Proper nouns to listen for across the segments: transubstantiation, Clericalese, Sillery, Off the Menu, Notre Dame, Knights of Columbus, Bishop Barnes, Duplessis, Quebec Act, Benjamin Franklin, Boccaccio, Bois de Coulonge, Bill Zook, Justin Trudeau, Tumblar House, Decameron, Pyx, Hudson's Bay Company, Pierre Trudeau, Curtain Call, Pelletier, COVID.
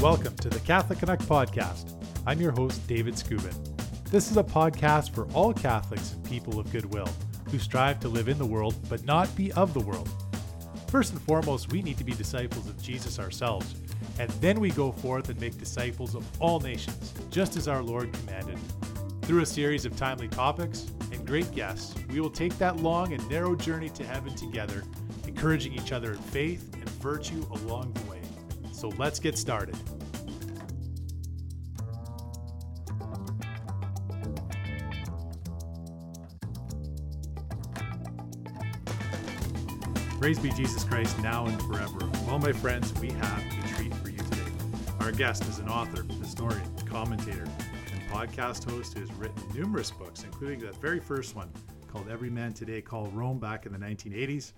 Welcome to the Catholic Connect podcast. I'm your host, David Scubin. This is a podcast for all Catholics and people of goodwill who strive to live in the world but not be of the world. First and foremost, we need to be disciples of Jesus ourselves, and then we go forth and make disciples of all nations, just as our Lord commanded. Through a series of timely topics and great guests, we will take that long and narrow journey to heaven together, encouraging each other in faith and virtue along the way. So let's get started. Praise be Jesus Christ, now and forever. Well, my friends, we have a treat for you today. Our guest is an author, historian, commentator, and podcast host who has written numerous books, including that very first one called Every Man Today Called Rome back in the 1980s,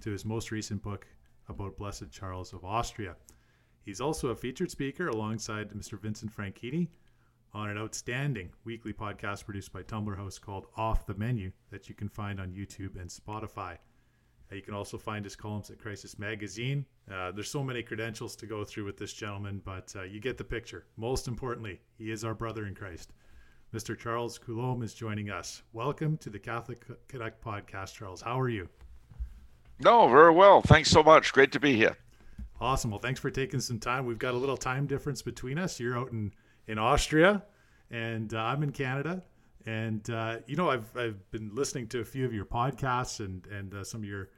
to his most recent book about Blessed Charles of Austria. He's also a featured speaker alongside Mr. Vincent Frankini on an outstanding weekly podcast produced by Tumblar House called Off the Menu that you can find on YouTube and Spotify. You can also find his columns at Crisis Magazine. There's so many credentials to go through with this gentleman, but you get the picture. Most importantly, he is our brother in Christ. Mr. Charles Coulombe is joining us. Welcome to the Catholic Connect podcast, Charles. How are you? No, very well. Thanks so much. Great to be here. Awesome. Well, thanks for taking some time. We've got a little time difference between us. You're out in Austria, and I'm in Canada. And, I've been listening to a few of your podcasts and some of your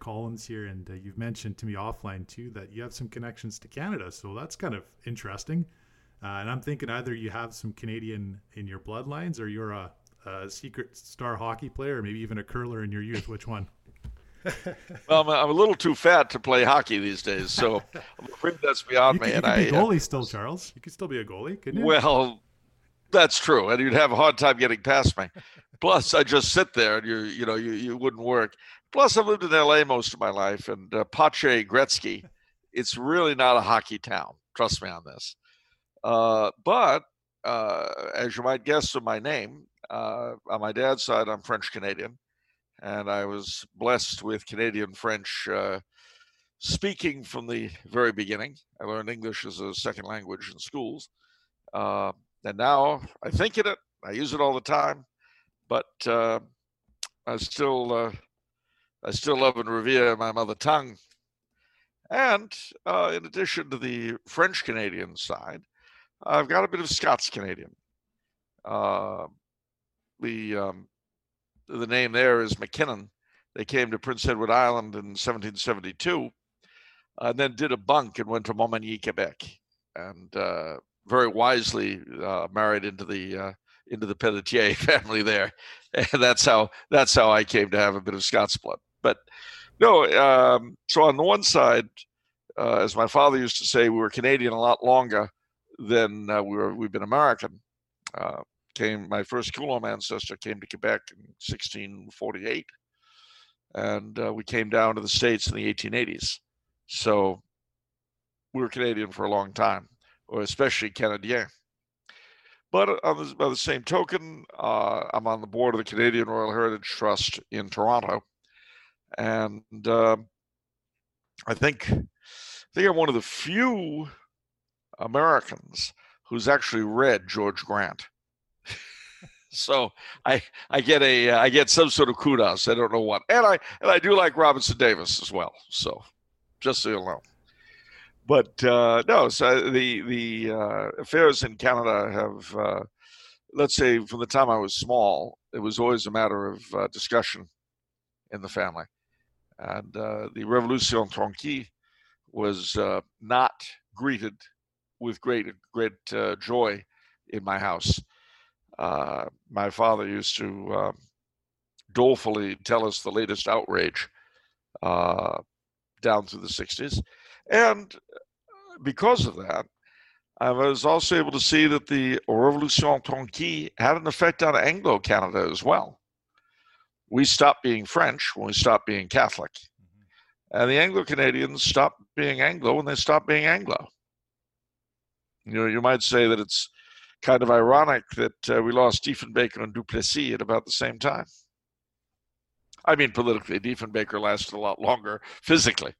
columns here. And you've mentioned to me offline, too, that you have some connections to Canada. So that's kind of interesting. And I'm thinking either you have some Canadian in your bloodlines or you're a secret star hockey player, or maybe even a curler in your youth. Which one? Well, I'm a little too fat to play hockey these days, so I'm afraid that's beyond me. You could be a goalie still, Charles. You could still be a goalie, couldn't you? Well, that's true, and you'd have a hard time getting past me. Plus, I just sit there, and you wouldn't work. Plus, I've lived in L.A. most of my life, and Pache Gretzky, it's really not a hockey town. Trust me on this. But as you might guess from my name, on my dad's side, I'm French Canadian. And I was blessed with Canadian French speaking from the very beginning. I learned English as a second language in schools. And now I think in it, I use it all the time, but I still love and revere my mother tongue. And in addition to the French Canadian side, I've got a bit of Scots Canadian. The name there is McKinnon. They came to Prince Edward Island in 1772 and then did a bunk and went to Montmagny, Quebec, and very wisely married into the Pelletier family there. And that's how I came to have a bit of Scots blood. But no, so on the one side, as my father used to say, we were Canadian a lot longer than we've been American. My first Coulombe ancestor came to Quebec in 1648, and we came down to the States in the 1880s. So we were Canadian for a long time, or especially Canadien. But by the same token, I'm on the board of the Canadian Royal Heritage Trust in Toronto, and I think I'm one of the few Americans who's actually read George Grant. So I get some sort of kudos. I don't know what, and I do like Robertson Davies as well. So just so you know, but so the affairs in Canada have, let's say, from the time I was small, it was always a matter of discussion in the family, and the Revolution Tranquille was not greeted with great joy in my house. My father used to dolefully tell us the latest outrage down through the 60s. And because of that, I was also able to see that the Revolution Tranquille had an effect on Anglo-Canada as well. We stopped being French when we stopped being Catholic. And the Anglo-Canadians stopped being Anglo when they stopped being Anglo. You might say that it's kind of ironic that we lost Diefenbaker and Duplessis at about the same time. I mean, politically, Diefenbaker lasted a lot longer physically.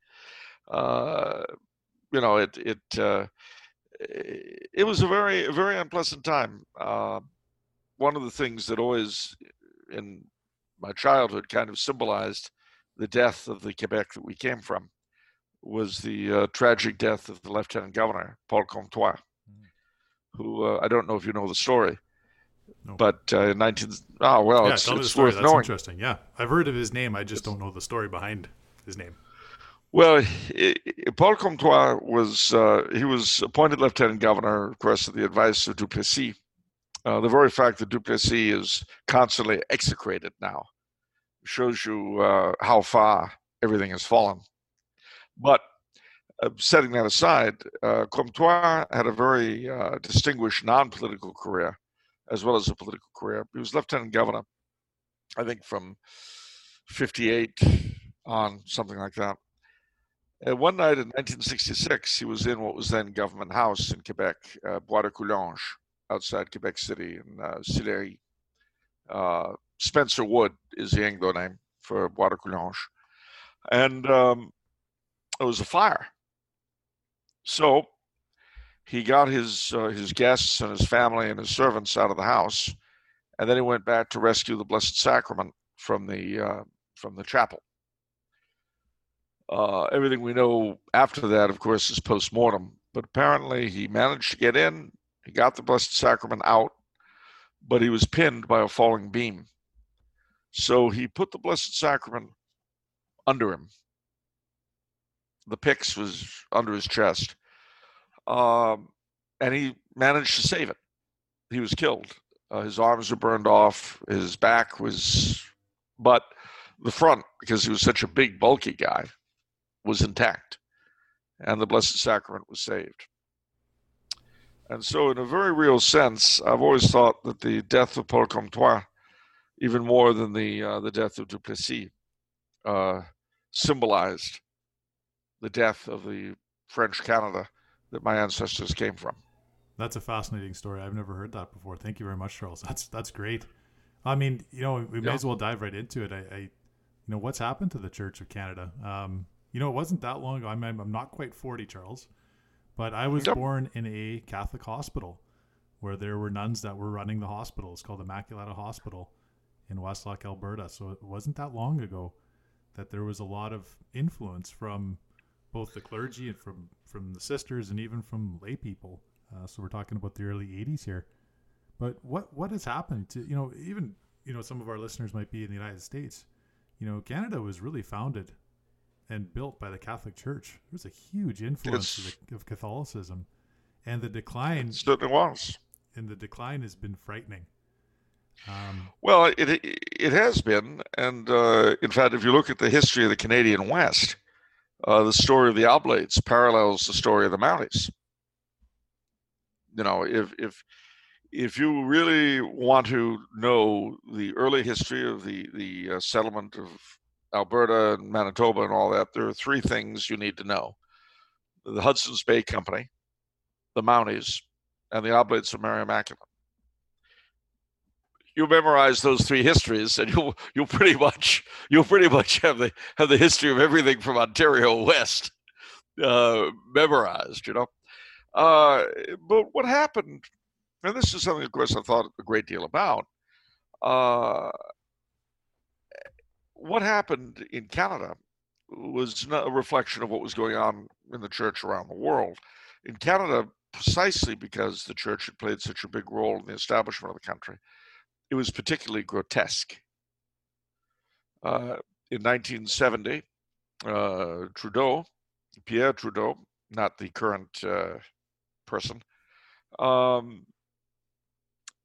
it was a very unpleasant time. One of the things that always in my childhood kind of symbolized the death of the Quebec that we came from was the tragic death of the lieutenant governor, Paul Comtois, who I don't know if you know the story. No. But in 19... Oh, well, yeah, it's worth knowing. That's interesting, yeah. I've heard of his name. I just don't know the story behind his name. Well, Paul Comtois was... he was appointed lieutenant governor, of course, at the advice of Duplessis. The very fact that Duplessis is constantly execrated now shows you how far everything has fallen. But setting that aside, Comtois had a very distinguished non-political career, as well as a political career. He was lieutenant governor, I think, from 58 on, something like that. And one night in 1966, he was in what was then Government House in Quebec, Bois de Coulonge, outside Quebec City, in Sillery. Spencer Wood is the Anglo name for Bois de Coulonge. And it was a fire. So he got his guests and his family and his servants out of the house, and then he went back to rescue the Blessed Sacrament from the chapel. Everything we know after that, of course, is post-mortem, but apparently he managed to get in, he got the Blessed Sacrament out, but he was pinned by a falling beam. So he put the Blessed Sacrament under him. The pyx was under his chest. And he managed to save it. He was killed. His arms were burned off. His back was, but the front, because he was such a big, bulky guy, was intact. And the Blessed Sacrament was saved. And so in a very real sense, I've always thought that the death of Paul Comtois, even more than the death of Duplessis, symbolized the death of the French Canada that my ancestors came from. That's a fascinating story. I've never heard that before. Thank you very much, Charles. That's great. I mean, you know, we may as well dive right into it. I you know, what's happened to the Church of Canada? You know, it wasn't that long ago. I'm not quite 40, Charles, but I was born in a Catholic hospital where there were nuns that were running the hospital. It's called Immaculata Hospital in Westlock, Alberta. So it wasn't that long ago that there was a lot of influence from both the clergy and from the sisters and even from lay people. So we're talking about the early 80s here. But what has happened to, you know, even, you know, some of our listeners might be in the United States. You know, Canada was really founded and built by the Catholic Church. There was a huge influence of Catholicism. And the decline... It certainly was. And the decline has been frightening. Well, it has been. And in fact, if you look at the history of the Canadian West... the story of the Oblates parallels the story of the Mounties. You know, if you really want to know the early history of the settlement of Alberta and Manitoba and all that, there are three things you need to know: the Hudson's Bay Company, the Mounties, and the Oblates of Mary Immaculate. You memorize those three histories, and you'll pretty much have the history of everything from Ontario west memorized. You know, but what happened? And this is something, of course, I thought a great deal about. What happened in Canada was not a reflection of what was going on in the church around the world. In Canada, precisely because the church had played such a big role in the establishment of the country, it was particularly grotesque. In 1970, Pierre Trudeau, not the current person,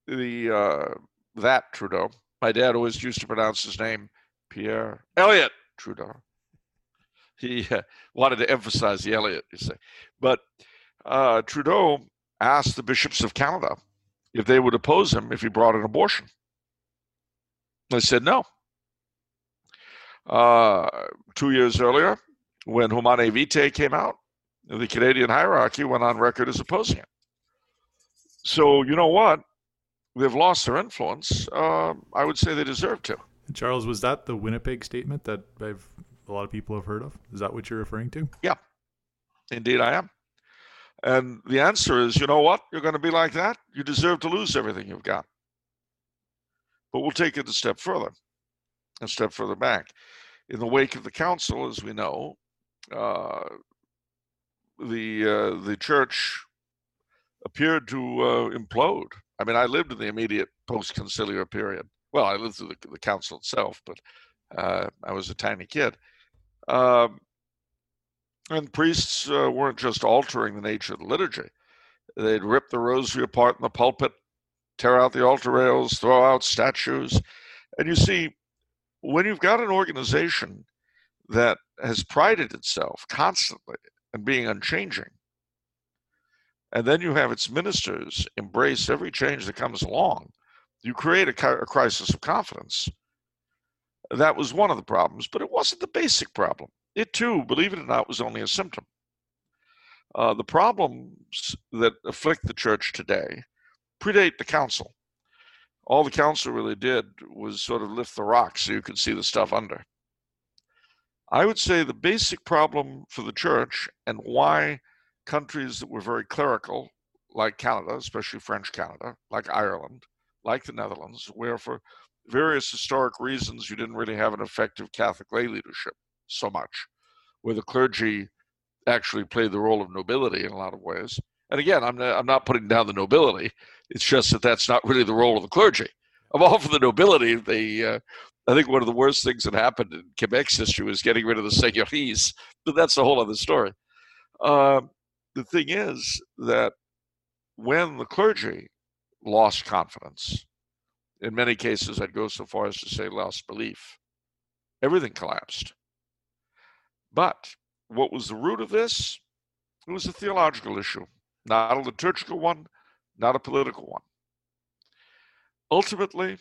that Trudeau, my dad always used to pronounce his name Pierre Elliott Trudeau. He wanted to emphasize the Elliott, you say. But Trudeau asked the bishops of Canada if they would oppose him if he brought an abortion. They said no. 2 years earlier, when Humane Vitae came out, the Canadian hierarchy went on record as opposing it. So you know what? They've lost their influence. I would say they deserve to. Charles, was that the Winnipeg statement that a lot of people have heard of? Is that what you're referring to? Yeah, indeed I am. And the answer is, you know what? You're going to be like that. You deserve to lose everything you've got. But we'll take it a step further, back. In the wake of the council, as we know, the church appeared to implode. I mean, I lived in the immediate post-conciliar period. Well, I lived through the council itself, but I was a tiny kid. And priests weren't just altering the nature of the liturgy. They'd rip the rosary apart in the pulpit, tear out the altar rails, throw out statues. And you see, when you've got an organization that has prided itself constantly on being unchanging, and then you have its ministers embrace every change that comes along, you create a crisis of confidence. That was one of the problems, but it wasn't the basic problem. It too, believe it or not, was only a symptom. The problems that afflict the church today predate the council. All the council really did was sort of lift the rock so you could see the stuff under. I would say the basic problem for the church and why countries that were very clerical, like Canada, especially French Canada, like Ireland, like the Netherlands, where for various historic reasons you didn't really have an effective Catholic lay leadership so much, where the clergy actually played the role of nobility in a lot of ways. And again, I'm not putting down the nobility. It's just that that's not really the role of the clergy. Of all for the nobility, I think one of the worst things that happened in Quebec's history was getting rid of the seigneuries, but that's a whole other story. The thing is that when the clergy lost confidence, in many cases I'd go so far as to say lost belief, everything collapsed. But what was the root of this? It was a theological issue, not a liturgical one, not a political one. Ultimately,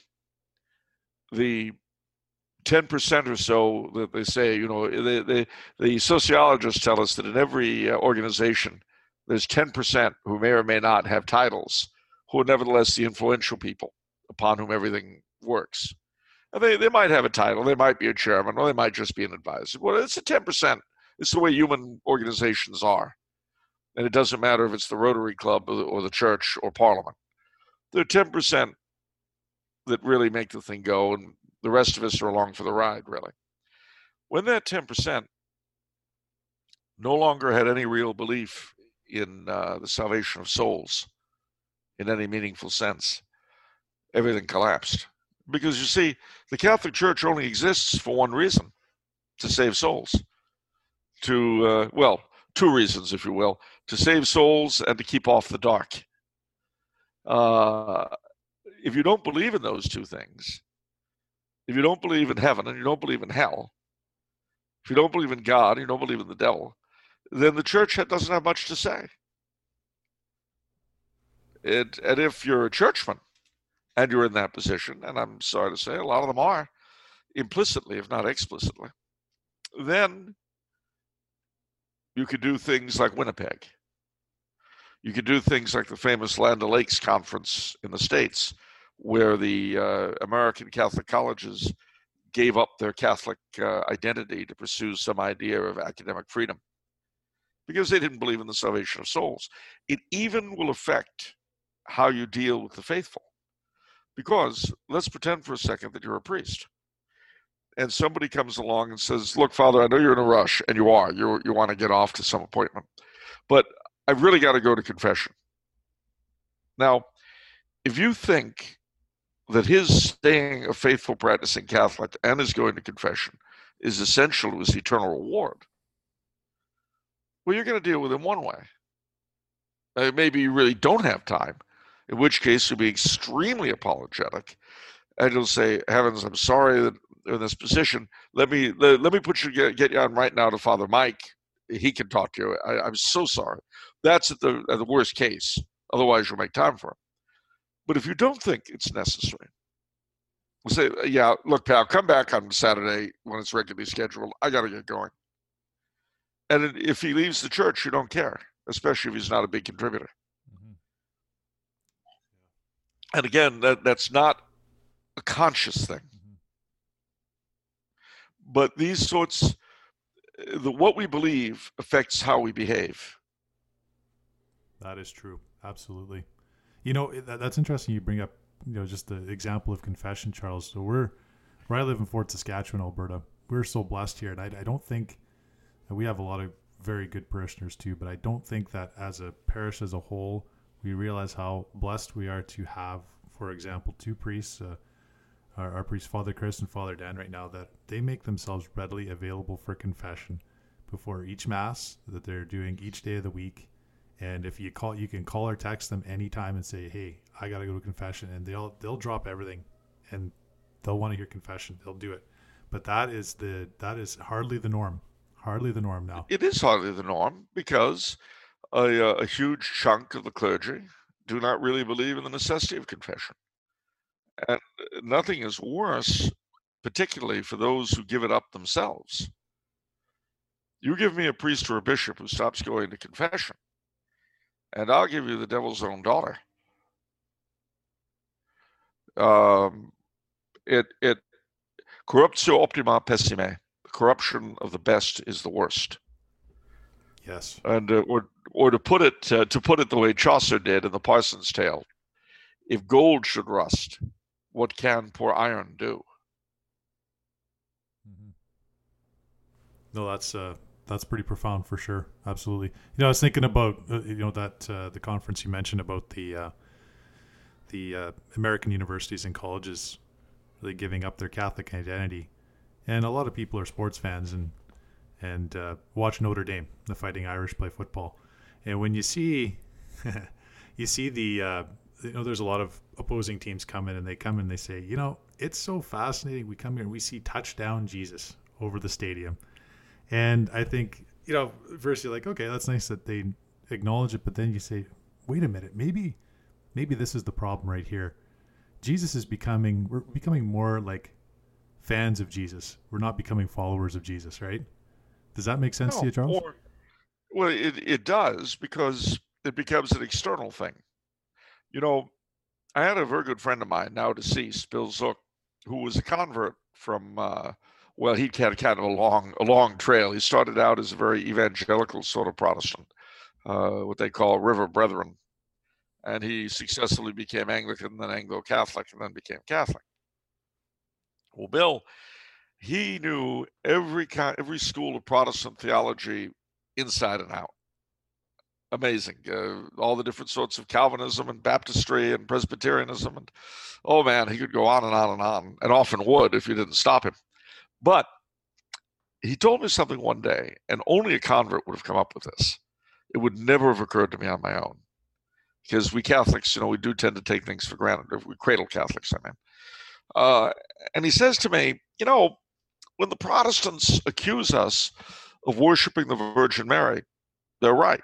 the 10% or so that they say, you know, the sociologists tell us that in every organization, there's 10% who may or may not have titles, who are nevertheless the influential people upon whom everything works. And they might have a title, they might be a chairman, or they might just be an advisor. Well, it's a 10%. It's the way human organizations are. And it doesn't matter if it's the Rotary Club or the church or Parliament. There are 10% that really make the thing go, and the rest of us are along for the ride, really. When that 10% no longer had any real belief in the salvation of souls in any meaningful sense, everything collapsed. Because you see, the Catholic Church only exists for one reason, to save souls. Two reasons, if you will, to save souls and to keep off the dark. If you don't believe in those two things, if you don't believe in heaven and you don't believe in hell, if you don't believe in God, you don't believe in the devil, then the church doesn't have much to say. And if you're a churchman and you're in that position, and I'm sorry to say a lot of them are, implicitly, if not explicitly, then you could do things like Winnipeg. You could do things like the famous Land O'Lakes Conference in the States, where the American Catholic colleges gave up their Catholic identity to pursue some idea of academic freedom because they didn't believe in the salvation of souls. It even will affect how you deal with the faithful, because let's pretend for a second that you're a priest and somebody comes along and says, look, Father, I know you're in a rush, and you are. You want to get off to some appointment, but I've really got to go to confession. Now, if you think that his staying a faithful practicing Catholic and his going to confession is essential to his eternal reward, well, you're going to deal with him one way. Maybe you really don't have time, in which case you'll be extremely apologetic, and you'll say, heavens, I'm sorry that in this position, let me get you on right now to Father Mike. He can talk to you. I'm so sorry. That's at the worst case. Otherwise, you'll make time for him. But if you don't think it's necessary, we'll say, yeah, look, pal, come back on Saturday when it's regularly scheduled. I got to get going. And if he leaves the church, you don't care, especially if he's not a big contributor. Mm-hmm. And again, that's not a conscious thing. But these sorts, what we believe affects how we behave. That is true. Absolutely. You know, that's interesting you bring up, you know, just the example of confession, Charles. So we're, where I live in Fort Saskatchewan, Alberta, we're so blessed here. And I don't think, and we have a lot of very good parishioners too, but I don't think that as a parish as a whole, we realize how blessed we are to have, for example, two priests, our priests, Father Chris and Father Dan right now, that they make themselves readily available for confession before each mass that they're doing each day of the week. And if you call, you can call or text them anytime and say, hey, I got to go to confession, and they'll drop everything and they'll want to hear confession. They'll do it. But that is hardly the norm. Hardly the norm now. It is hardly the norm because a huge chunk of the clergy do not really believe in the necessity of confession. And nothing is worse, particularly for those who give it up themselves. You give me a priest or a bishop who stops going to confession, and I'll give you the devil's own daughter. It corruptio optima pessime. The corruption of the best is the worst. Yes. And or to put it the way Chaucer did in the Parson's Tale, if gold should rust, what can poor iron do? No, that's pretty profound for sure. Absolutely. You know, I was thinking about the conference you mentioned about the American universities and colleges really giving up their Catholic identity, and a lot of people are sports fans and watch Notre Dame, the Fighting Irish, play football, and when you see the there's a lot of opposing teams come in and they say, you know, it's so fascinating. We come here and we see touchdown Jesus over the stadium. And I think, you know, first you're like, okay, that's nice that they acknowledge it. But then you say, wait a minute, maybe this is the problem right here. Jesus is we're becoming more like fans of Jesus. We're not becoming followers of Jesus, right? Does that make sense to you, Charles? Well, it does, because it becomes an external thing. You know, I had a very good friend of mine, now deceased, Bill Zook, who was a convert from, he had kind of a long trail. He started out as a very evangelical sort of Protestant, what they call River Brethren. And he successfully became Anglican, then Anglo-Catholic, and then became Catholic. Well, Bill, he knew every school of Protestant theology inside and out. Amazing. All the different sorts of Calvinism and Baptistry and Presbyterianism. And oh man, he could go on and on and on, and often would if you didn't stop him. But he told me something one day, and only a convert would have come up with this. It would never have occurred to me on my own, because we Catholics, you know, we do tend to take things for granted. We cradle Catholics, I mean. And he says to me, you know, when the Protestants accuse us of worshiping the Virgin Mary, they're right.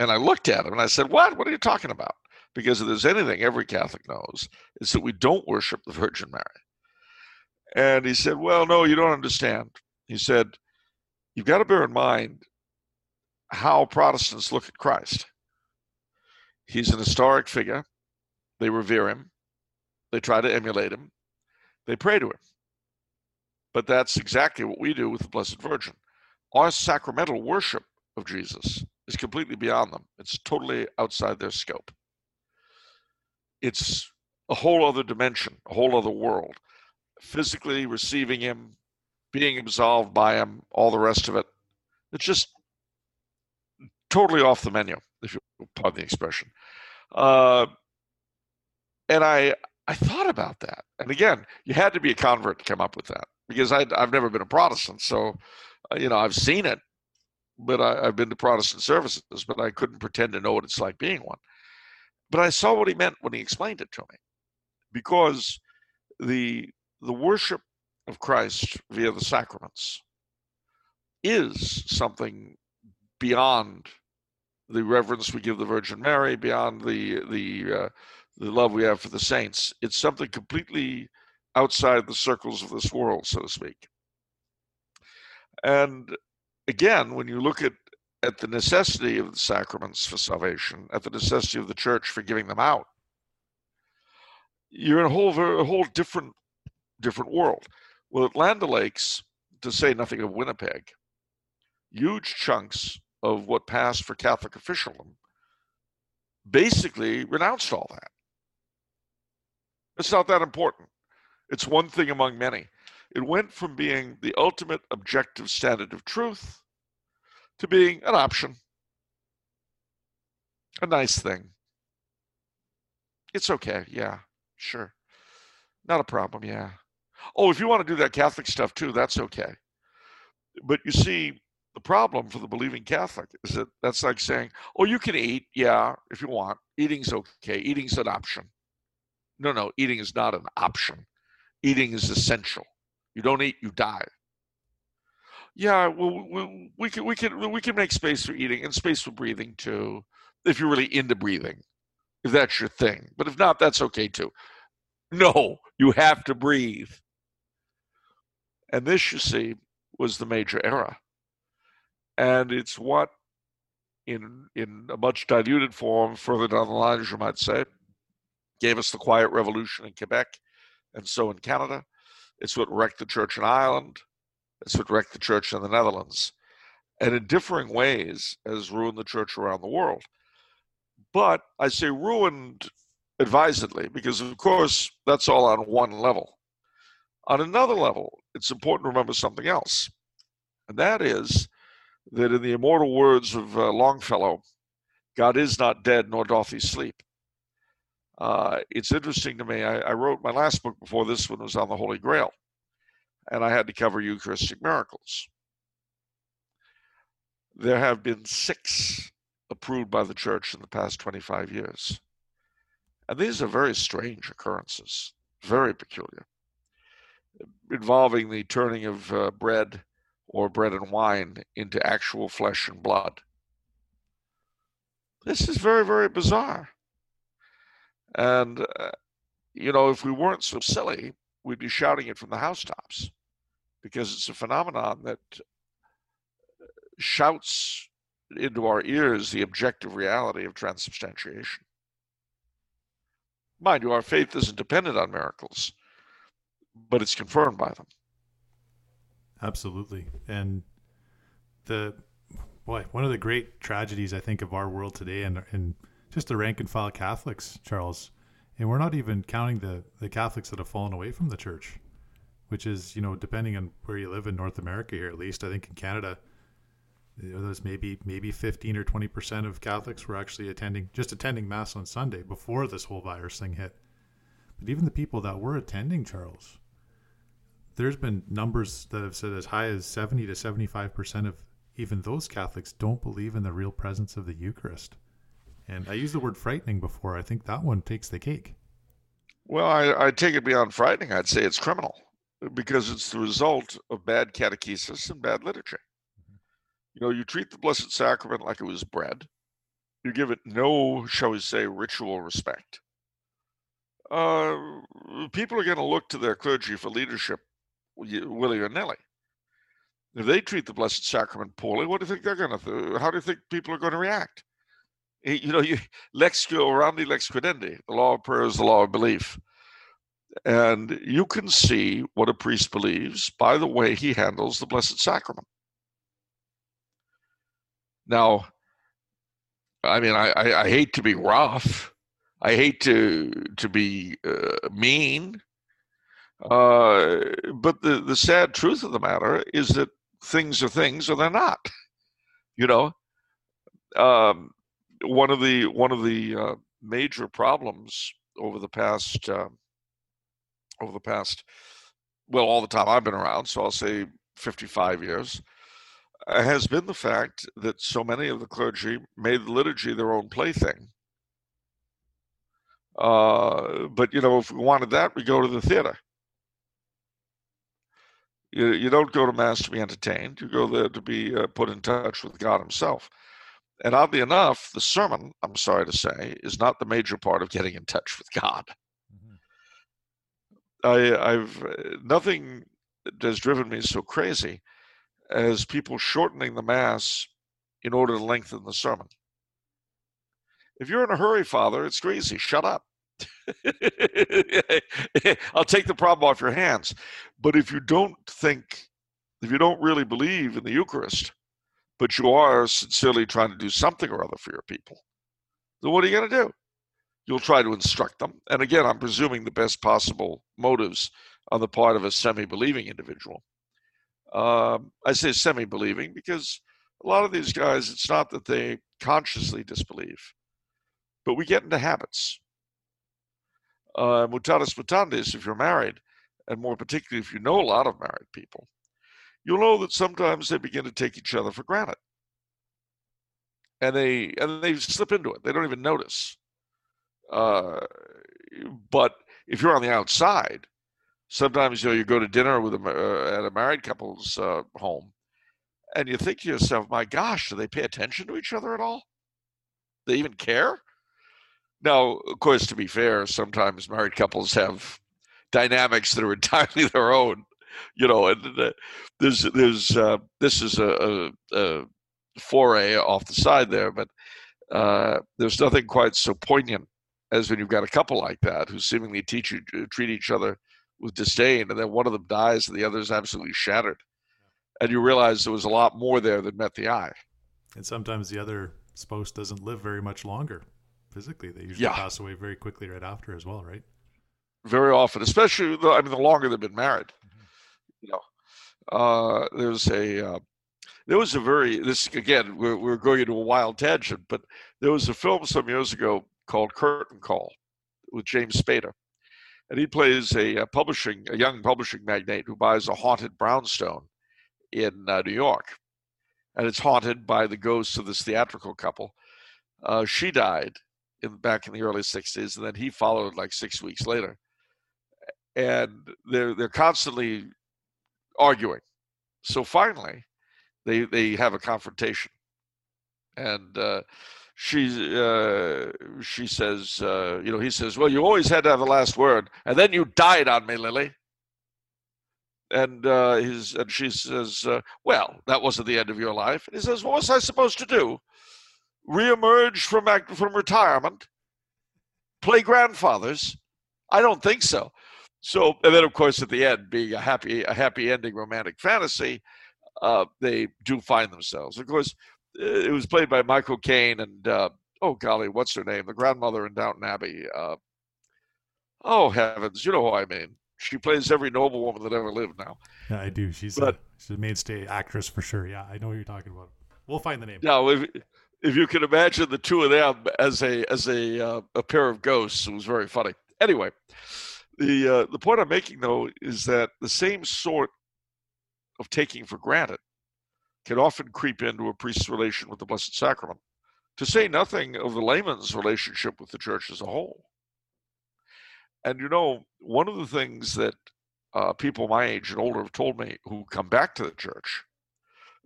And I looked at him and I said, what? What are you talking about? Because if there's anything every Catholic knows, it's that we don't worship the Virgin Mary. And he said, well, no, you don't understand. He said, you've got to bear in mind how Protestants look at Christ. He's an historic figure. They revere him. They try to emulate him. They pray to him. But that's exactly what we do with the Blessed Virgin. Our sacramental worship of Jesus is completely beyond them. It's totally outside their scope. It's a whole other dimension, a whole other world. Physically receiving him, being absolved by him, all the rest of it. It's just totally off the menu, if you pardon the expression. And I thought about that. And again, you had to be a convert to come up with that, because I've never been a Protestant. So, you know, I've seen it. But I've been to Protestant services, but I couldn't pretend to know what it's like being one. But I saw what he meant when he explained it to me, because the worship of Christ via the sacraments is something beyond the reverence we give the Virgin Mary, beyond the love we have for the saints. It's something completely outside the circles of this world, so to speak. And again, when you look at the necessity of the sacraments for salvation, at the necessity of the church for giving them out, you're in a whole different world. Well, at Land O'Lakes, to say nothing of Winnipeg, huge chunks of what passed for Catholic officialdom, basically renounced all that. It's not that important. It's one thing among many. It went from being the ultimate objective standard of truth to being an option, a nice thing. It's okay, yeah, sure. Not a problem, yeah. Oh, if you want to do that Catholic stuff too, that's okay. But you see, the problem for the believing Catholic is that that's like saying, oh, you can eat, yeah, if you want. Eating's okay. Eating's an option. No, eating is not an option. Eating is essential. You don't eat, you die. Yeah, well, we can make space for eating and space for breathing too, if you're really into breathing, if that's your thing. But if not, that's okay too. No, you have to breathe. And this, you see, was the major error. And it's what, in a much diluted form, further down the line, as you might say, gave us the Quiet Revolution in Quebec, and so in Canada. It's what wrecked the church in Ireland. It's what wrecked the church in the Netherlands. And in differing ways has ruined the church around the world. But I say ruined advisedly, because of course that's all on one level. On another level, it's important to remember something else. And that is that in the immortal words of Longfellow, God is not dead, nor doth he sleep. It's interesting to me, I wrote my last book before this one was on the Holy Grail, and I had to cover Eucharistic miracles. There have been 6 approved by the church in the past 25 years. And these are very strange occurrences, very peculiar, involving the turning of bread or bread and wine into actual flesh and blood. This is very, very bizarre. And, if we weren't so silly, we'd be shouting it from the housetops, because it's a phenomenon that shouts into our ears the objective reality of transubstantiation. Mind you, our faith isn't dependent on miracles, but it's confirmed by them. Absolutely. And one of the great tragedies, I think, of our world today and just the rank and file Catholics, Charles, and we're not even counting the Catholics that have fallen away from the church, which is, depending on where you live in North America here, at least, I think in Canada, there's maybe 15 or 20% of Catholics were actually attending Mass on Sunday before this whole virus thing hit. But even the people that were attending, Charles, there's been numbers that have said as high as 70 to 75% of even those Catholics don't believe in the real presence of the Eucharist. And I used the word frightening before. I think that one takes the cake. Well, I take it beyond frightening. I'd say it's criminal, because it's the result of bad catechesis and bad liturgy. Mm-hmm. You treat the Blessed Sacrament like it was bread. You give it no, shall we say, ritual respect. People are going to look to their clergy for leadership, willy or nilly. If they treat the Blessed Sacrament poorly, what do you think they're going to do? How do you think people are going to react? Lex orandi, lex credendi. The law of prayer is the law of belief. And you can see what a priest believes by the way he handles the Blessed Sacrament. Now, I hate to be rough. I hate to be mean. But the sad truth of the matter is that things are things or they're not. One of the major problems over the past, well, all the time I've been around, so I'll say 55 years, has been the fact that so many of the clergy made the liturgy their own plaything. But if we wanted that, we go to the theater. You don't go to Mass to be entertained. You go there to be put in touch with God himself. And oddly enough, the sermon, I'm sorry to say, is not the major part of getting in touch with God. Mm-hmm. Nothing has driven me so crazy as people shortening the Mass in order to lengthen the sermon. If you're in a hurry, Father, it's crazy. Shut up. I'll take the problem off your hands. But if you don't really believe in the Eucharist, but you are sincerely trying to do something or other for your people, then what are you going to do? You'll try to instruct them. And again, I'm presuming the best possible motives on the part of a semi-believing individual. I say semi-believing because a lot of these guys, it's not that they consciously disbelieve, but we get into habits. Mutatis mutandis, if you're married, and more particularly if you know a lot of married people, you'll know that sometimes they begin to take each other for granted. And they slip into it. They don't even notice. But if you're on the outside, sometimes you go to dinner with at a married couple's home, and you think to yourself, my gosh, do they pay attention to each other at all? They even care? Now, of course, to be fair, sometimes married couples have dynamics that are entirely their own, and this is a foray off the side there, but there's nothing quite so poignant as when you've got a couple like that who seemingly treat each other with disdain, and then one of them dies and the other is absolutely shattered. And you realize there was a lot more there than met the eye. And sometimes the other spouse doesn't live very much longer physically. They usually pass away very quickly right after as well, right? Very often, especially, the longer they've been married. There was a we're going into a wild tangent, but there was a film some years ago called Curtain Call with James Spader. And he plays a young publishing magnate who buys a haunted brownstone in New York. And it's haunted by the ghosts of this theatrical couple. She died back in the early 60s, and then he followed 6 weeks later. And they're constantly arguing. So finally, they have a confrontation. And she says, he says, well, you always had to have the last word. And then you died on me, Lily. And she says, well, that wasn't the end of your life. And he says, what was I supposed to do? Reemerge from retirement? Play grandfathers? I don't think so. So, and then of course at the end, being a happy ending romantic fantasy, they do find themselves. Of course, it was played by Michael Caine and, what's her name? The grandmother in Downton Abbey. Heavens, you know who I mean. She plays every noblewoman that ever lived now. Yeah, I do. She's a mainstay actress for sure. Yeah, I know what you're talking about. We'll find the name. Now, if you can imagine the two of them as a pair of ghosts, it was very funny. Anyway, the point I'm making, though, is that the same sort of taking for granted can often creep into a priest's relation with the Blessed Sacrament, to say nothing of the layman's relationship with the church as a whole. And, one of the things that people my age and older have told me who come back to the church,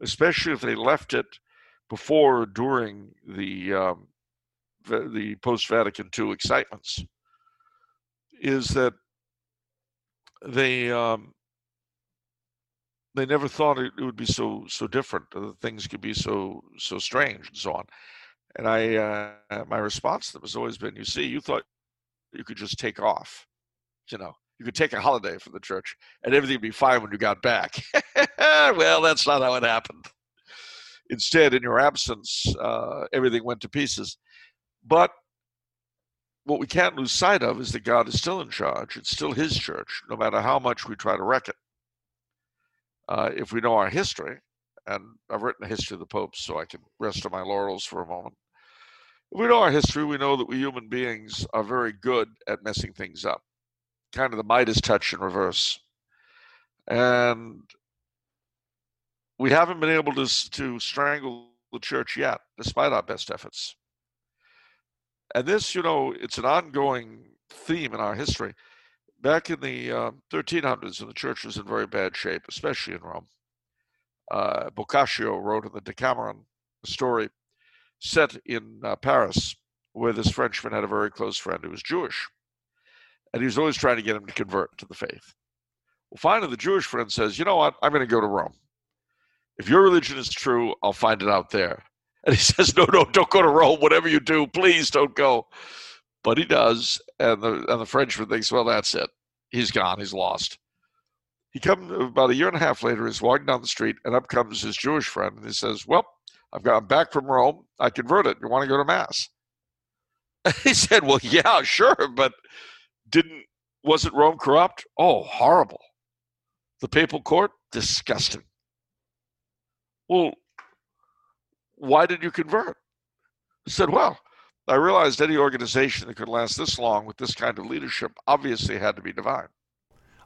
especially if they left it before or during the post-Vatican II excitements, is that they never thought it would be so different, that things could be so strange and so on. And my response to them has always been, you thought you could just take off, you could take a holiday from the church and everything would be fine when you got back. Well, that's not how it happened. Instead, in your absence, everything went to pieces. But what we can't lose sight of is that God is still in charge. It's still his church, no matter how much we try to wreck it. If we know our history, and I've written a history of the popes, so I can rest on my laurels for a moment. If we know our history, we know that we human beings are very good at messing things up, kind of the Midas touch in reverse. And we haven't been able to strangle the church yet, despite our best efforts. And this, it's an ongoing theme in our history. Back in the 1300s, the church was in very bad shape, especially in Rome. Boccaccio wrote in the Decameron a story set in Paris, where this Frenchman had a very close friend who was Jewish. And he was always trying to get him to convert to the faith. Well, finally, the Jewish friend says, you know what, I'm going to go to Rome. If your religion is true, I'll find it out there. And he says, no, don't go to Rome. Whatever you do, please don't go. But he does, and the Frenchman thinks, well, that's it. He's gone. He's lost. He comes about a year and a half later. He's walking down the street, and up comes his Jewish friend, and he says, well, I'm back from Rome. I converted. You want to go to Mass? He said, well, yeah, sure, but wasn't Rome corrupt? Oh, horrible. The papal court? Disgusting. Well, why did you convert? He said, well, I realized any organization that could last this long with this kind of leadership obviously had to be divine.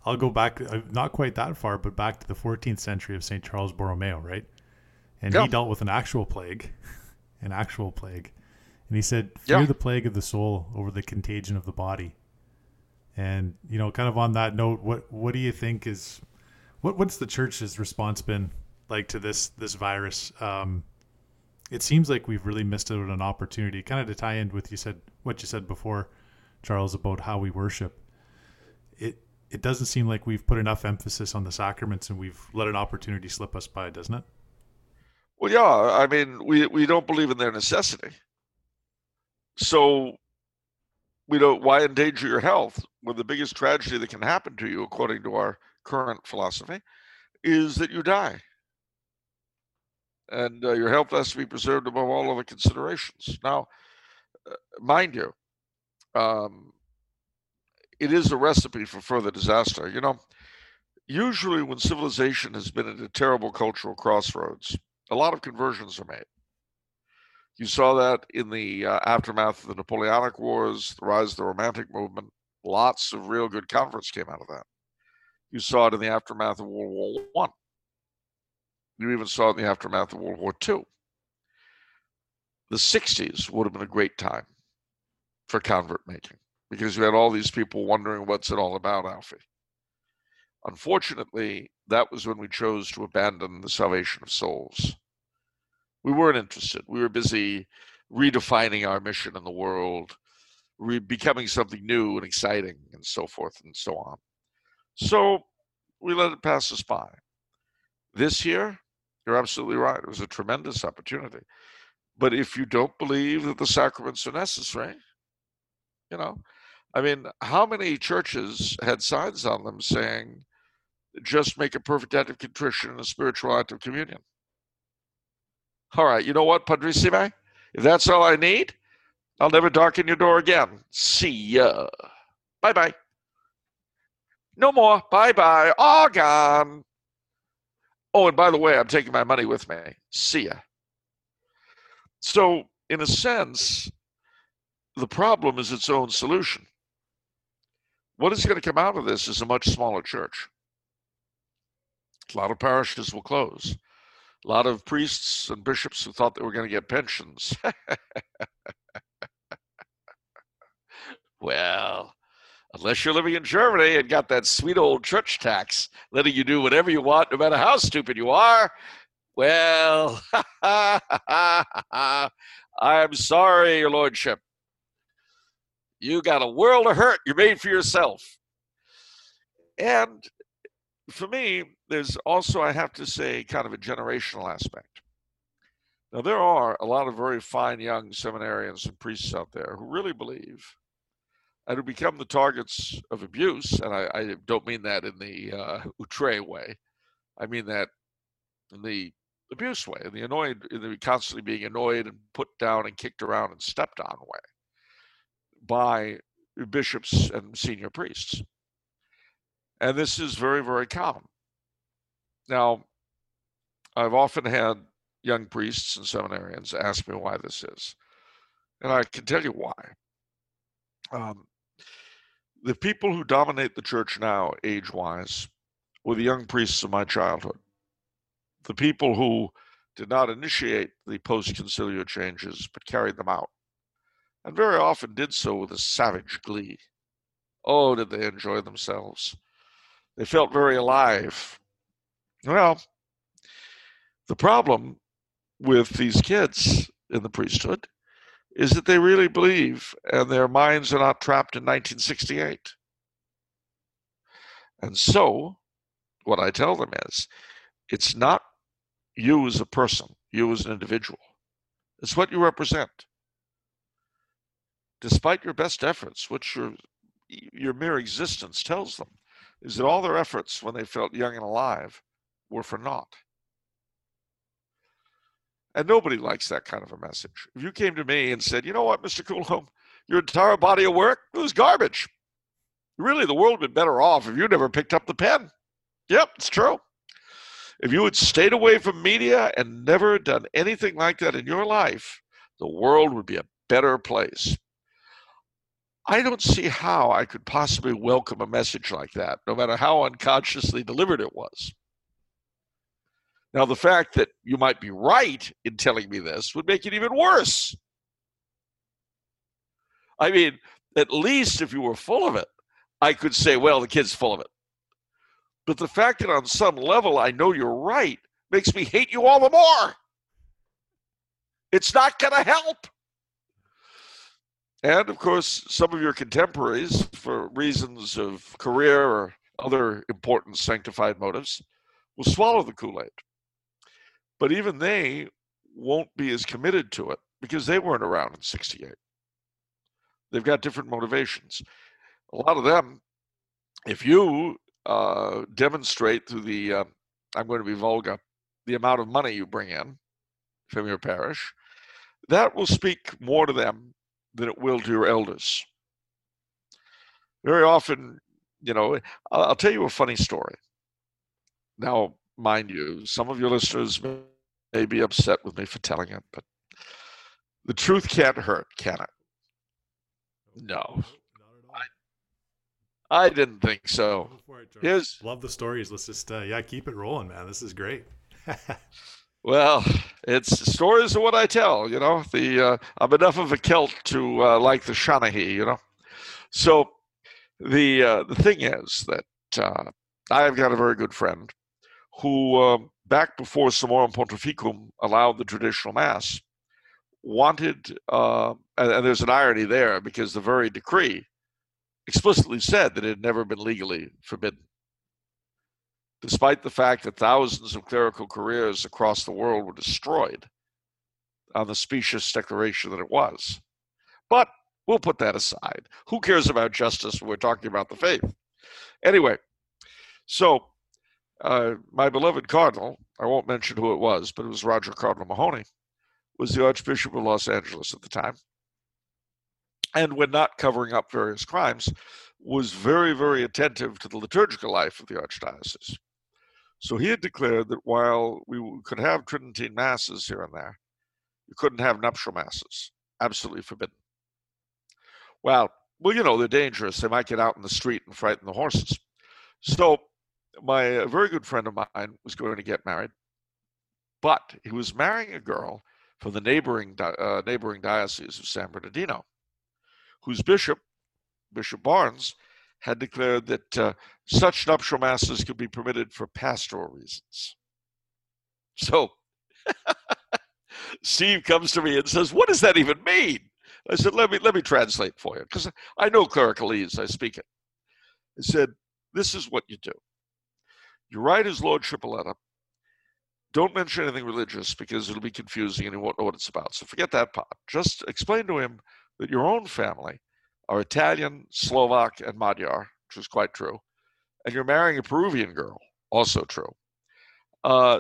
I'll go back, not quite that far, but back to the 14th century of St. Charles Borromeo, right? And yeah. He dealt with an actual plague. And he said, fear the plague of the soul over the contagion of the body. And, you know, kind of on that note, what do you think is, what's the church's response been like to this virus? It seems like we've really missed out on an opportunity, kind of to tie in with what you said before, Charles, about how we worship. It doesn't seem like we've put enough emphasis on the sacraments, and we've let an opportunity slip us by, doesn't it? Well, yeah, I mean, we don't believe in their necessity. So why endanger your health when the biggest tragedy that can happen to you, according to our current philosophy, is that you die. And your health has to be preserved above all other considerations. Now, mind you, it is a recipe for further disaster. You know, usually when civilization has been at a terrible cultural crossroads, a lot of conversions are made. You saw that in the aftermath of the Napoleonic Wars, the rise of the Romantic movement. Lots of real good converts came out of that. You saw it in the aftermath of World War I. You even saw it in the aftermath of World War II. The 60s would have been a great time for convert making because you had all these people wondering what's it all about, Alfie. Unfortunately, that was when we chose to abandon the salvation of souls. We weren't interested. We were busy redefining our mission in the world, becoming something new and exciting and so forth and so on. So we let it pass us by. This year, you're absolutely right. It was a tremendous opportunity. But if you don't believe that the sacraments are necessary, you know, I mean, how many churches had signs on them saying, just make a perfect act of contrition and a spiritual act of communion? All right, you know what, Padrissime? If that's all I need, I'll never darken your door again. See ya. Bye-bye. No more. Bye-bye. All gone. Oh, and by the way, I'm taking my money with me. See ya. So, in a sense, the problem is its own solution. What is going to come out of this is a much smaller church. A lot of parishes will close. A lot of priests and bishops who thought they were going to get pensions. Well, unless you're living in Germany and got that sweet old church tax, letting you do whatever you want, no matter how stupid you are, well, I'm sorry, your lordship. You got a world of hurt you made for yourself. And for me, there's also, I have to say, kind of a generational aspect. Now, there are a lot of very fine young seminarians and priests out there who really believe and who become the targets of abuse, and I don't mean that in the outre way. I mean that in the abuse way, in the constantly being annoyed and put down and kicked around and stepped on way by bishops and senior priests. And this is very, very common. Now, I've often had young priests and seminarians ask me why this is. And I can tell you why. The people who dominate the church now, age-wise, were the young priests of my childhood. The people who did not initiate the post-conciliar changes, but carried them out. And very often did so with a savage glee. Oh, did they enjoy themselves. They felt very alive. Well, the problem with these kids in the priesthood is that they really believe, and their minds are not trapped in 1968. And so, what I tell them is, it's not you as a person, you as an individual. It's what you represent. Despite your best efforts, which your mere existence tells them, is that all their efforts when they felt young and alive were for naught. And nobody likes that kind of a message. If you came to me and said, you know what, Mr. Coulombe, your entire body of work was garbage. Really, the world would be better off if you never picked up the pen. Yep, it's true. If you had stayed away from media and never done anything like that in your life, the world would be a better place. I don't see how I could possibly welcome a message like that, no matter how unconsciously delivered it was. Now, the fact that you might be right in telling me this would make it even worse. I mean, at least if you were full of it, I could say, well, the kid's full of it. But the fact that on some level I know you're right makes me hate you all the more. It's not going to help. And, of course, some of your contemporaries, for reasons of career or other important sanctified motives, will swallow the Kool-Aid. But even they won't be as committed to it because they weren't around in '68. They've got different motivations. A lot of them, if you demonstrate through the, I'm going to be vulgar, the amount of money you bring in from your parish, that will speak more to them than it will to your elders. Very often, you know, I'll tell you a funny story. Now, mind you, some of your listeners may be upset with me for telling it, but the truth can't hurt, can it? No. I didn't think so. Love the stories. Let's just, yeah, keep it rolling, man. This is great. Well, it's stories of what I tell, you know. I'm enough of a Celt to like the Shawnee, you know. So the thing is that I've got a very good friend who, back before Summorum Pontificum allowed the traditional mass, wanted, and there's an irony there because the very decree explicitly said that it had never been legally forbidden. Despite the fact that thousands of clerical careers across the world were destroyed on the specious declaration that it was. But we'll put that aside. Who cares about justice when we're talking about the faith? Anyway, so my beloved cardinal, I won't mention who it was, but it was Roger Cardinal Mahoney, was the Archbishop of Los Angeles at the time. And when not covering up various crimes, was very, very attentive to the liturgical life of the Archdiocese. So he had declared that while we could have Tridentine masses here and there, you couldn't have nuptial masses. Absolutely forbidden. Well, you know, they're dangerous. They might get out in the street and frighten the horses. So my a very good friend of mine was going to get married, but he was marrying a girl from the neighboring diocese of San Bernardino, whose bishop, Bishop Barnes, had declared that such nuptial masses could be permitted for pastoral reasons. So Steve comes to me and says, what does that even mean? I said, let me translate for you, because I know clericalese, I speak it. He said, this is what you do. You write his lordship a letter. Don't mention anything religious because it'll be confusing and he won't know what it's about. So forget that part. Just explain to him that your own family are Italian, Slovak, and Magyar, which is quite true. And you're marrying a Peruvian girl, also true.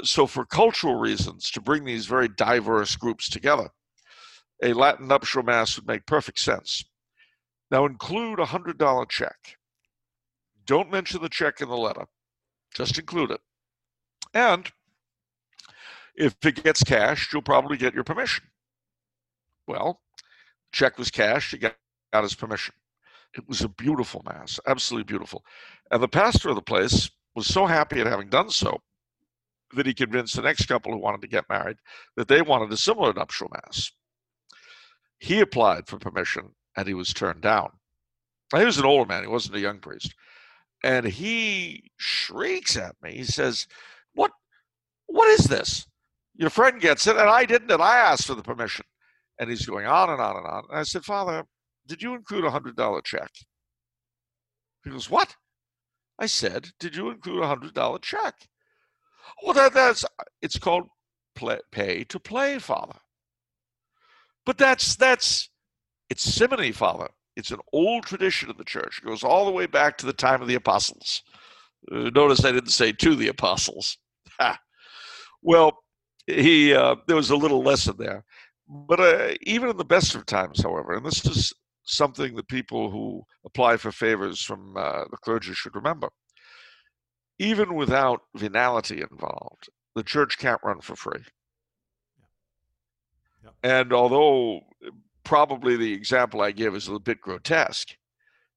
So for cultural reasons, to bring these very diverse groups together, a Latin nuptial mass would make perfect sense. Now include a $100 check. Don't mention the check in the letter. Just include it. And if it gets cashed, you'll probably get your permission. Well, check was cashed. He got his permission. It was a beautiful mass, absolutely beautiful. And the pastor of the place was so happy at having done so that he convinced the next couple who wanted to get married that they wanted a similar nuptial mass. He applied for permission, and he was turned down. Now, he was an older man. He wasn't a young priest. And he shrieks at me. He says, what is this? Your friend gets it, and I didn't, and I asked for the permission. And he's going on and on and on. And I said, Father, did you include a $100 check? He goes, what? I said, did you include a $100 check? Well, it's called pay to play, Father. But it's simony, Father. It's an old tradition of the church. It goes all the way back to the time of the apostles. Notice I didn't say to the apostles. Well, there was a little lesson there. But even in the best of times, however, and this is something that people who apply for favors from the clergy should remember, even without venality involved, the church can't run for free. Yeah. Yeah. And although probably the example I give is a bit grotesque,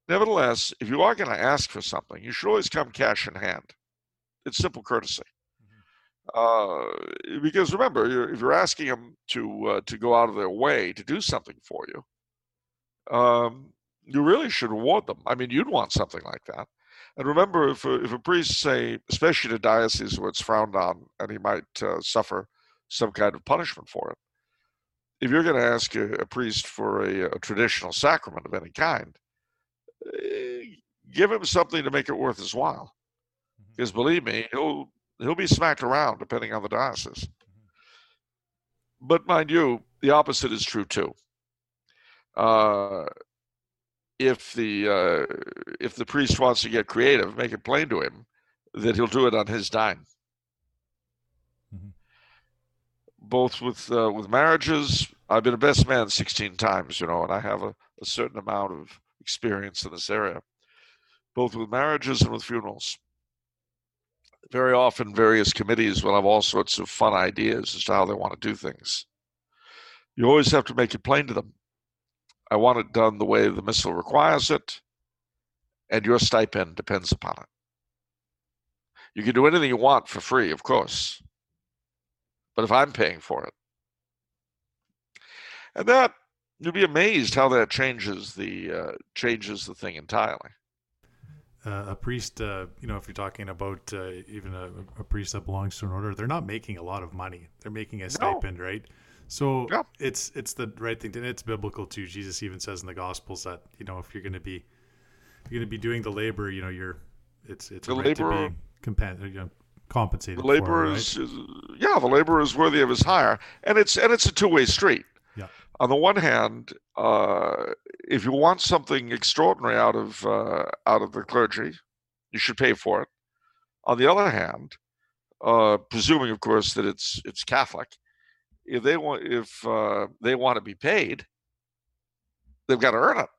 nevertheless, if you are going to ask for something, you should always come cash in hand. It's simple courtesy. Because remember, if you're asking them to go out of their way to do something for you, you really should reward them. I mean, you'd want something like that. And remember, if a priest, say, especially in a diocese where it's frowned on and he might suffer some kind of punishment for it, if you're going to ask a priest for a traditional sacrament of any kind, give him something to make it worth his while. Because believe me, he'll be smacked around depending on the diocese. But mind you, the opposite is true too. If the priest wants to get creative, make it plain to him that he'll do it on his dime. Mm-hmm. Both with marriages, I've been a best man 16 times, you know, and I have a certain amount of experience in this area, both with marriages and with funerals. Very often, various committees will have all sorts of fun ideas as to how they want to do things. You always have to make it plain to them. I want it done the way the missal requires it, and your stipend depends upon it. You can do anything you want for free, of course, but if I'm paying for it. And that, you'll be amazed how that changes the thing entirely. A priest, you know, if you're talking about even a priest that belongs to an order, they're not making a lot of money. They're making a stipend, right? So yeah. It's the right thing, and it's biblical too. Jesus even says in the Gospels that, you know, if you're going to be doing the labor, you know, it's the right laborer, to be compensated. The laborer the laborer is worthy of his hire, and it's a two-way street. Yeah. On the one hand, if you want something extraordinary out of the clergy, you should pay for it. On the other hand, presuming, of course, that it's Catholic, if they want to be paid, they've got to earn it.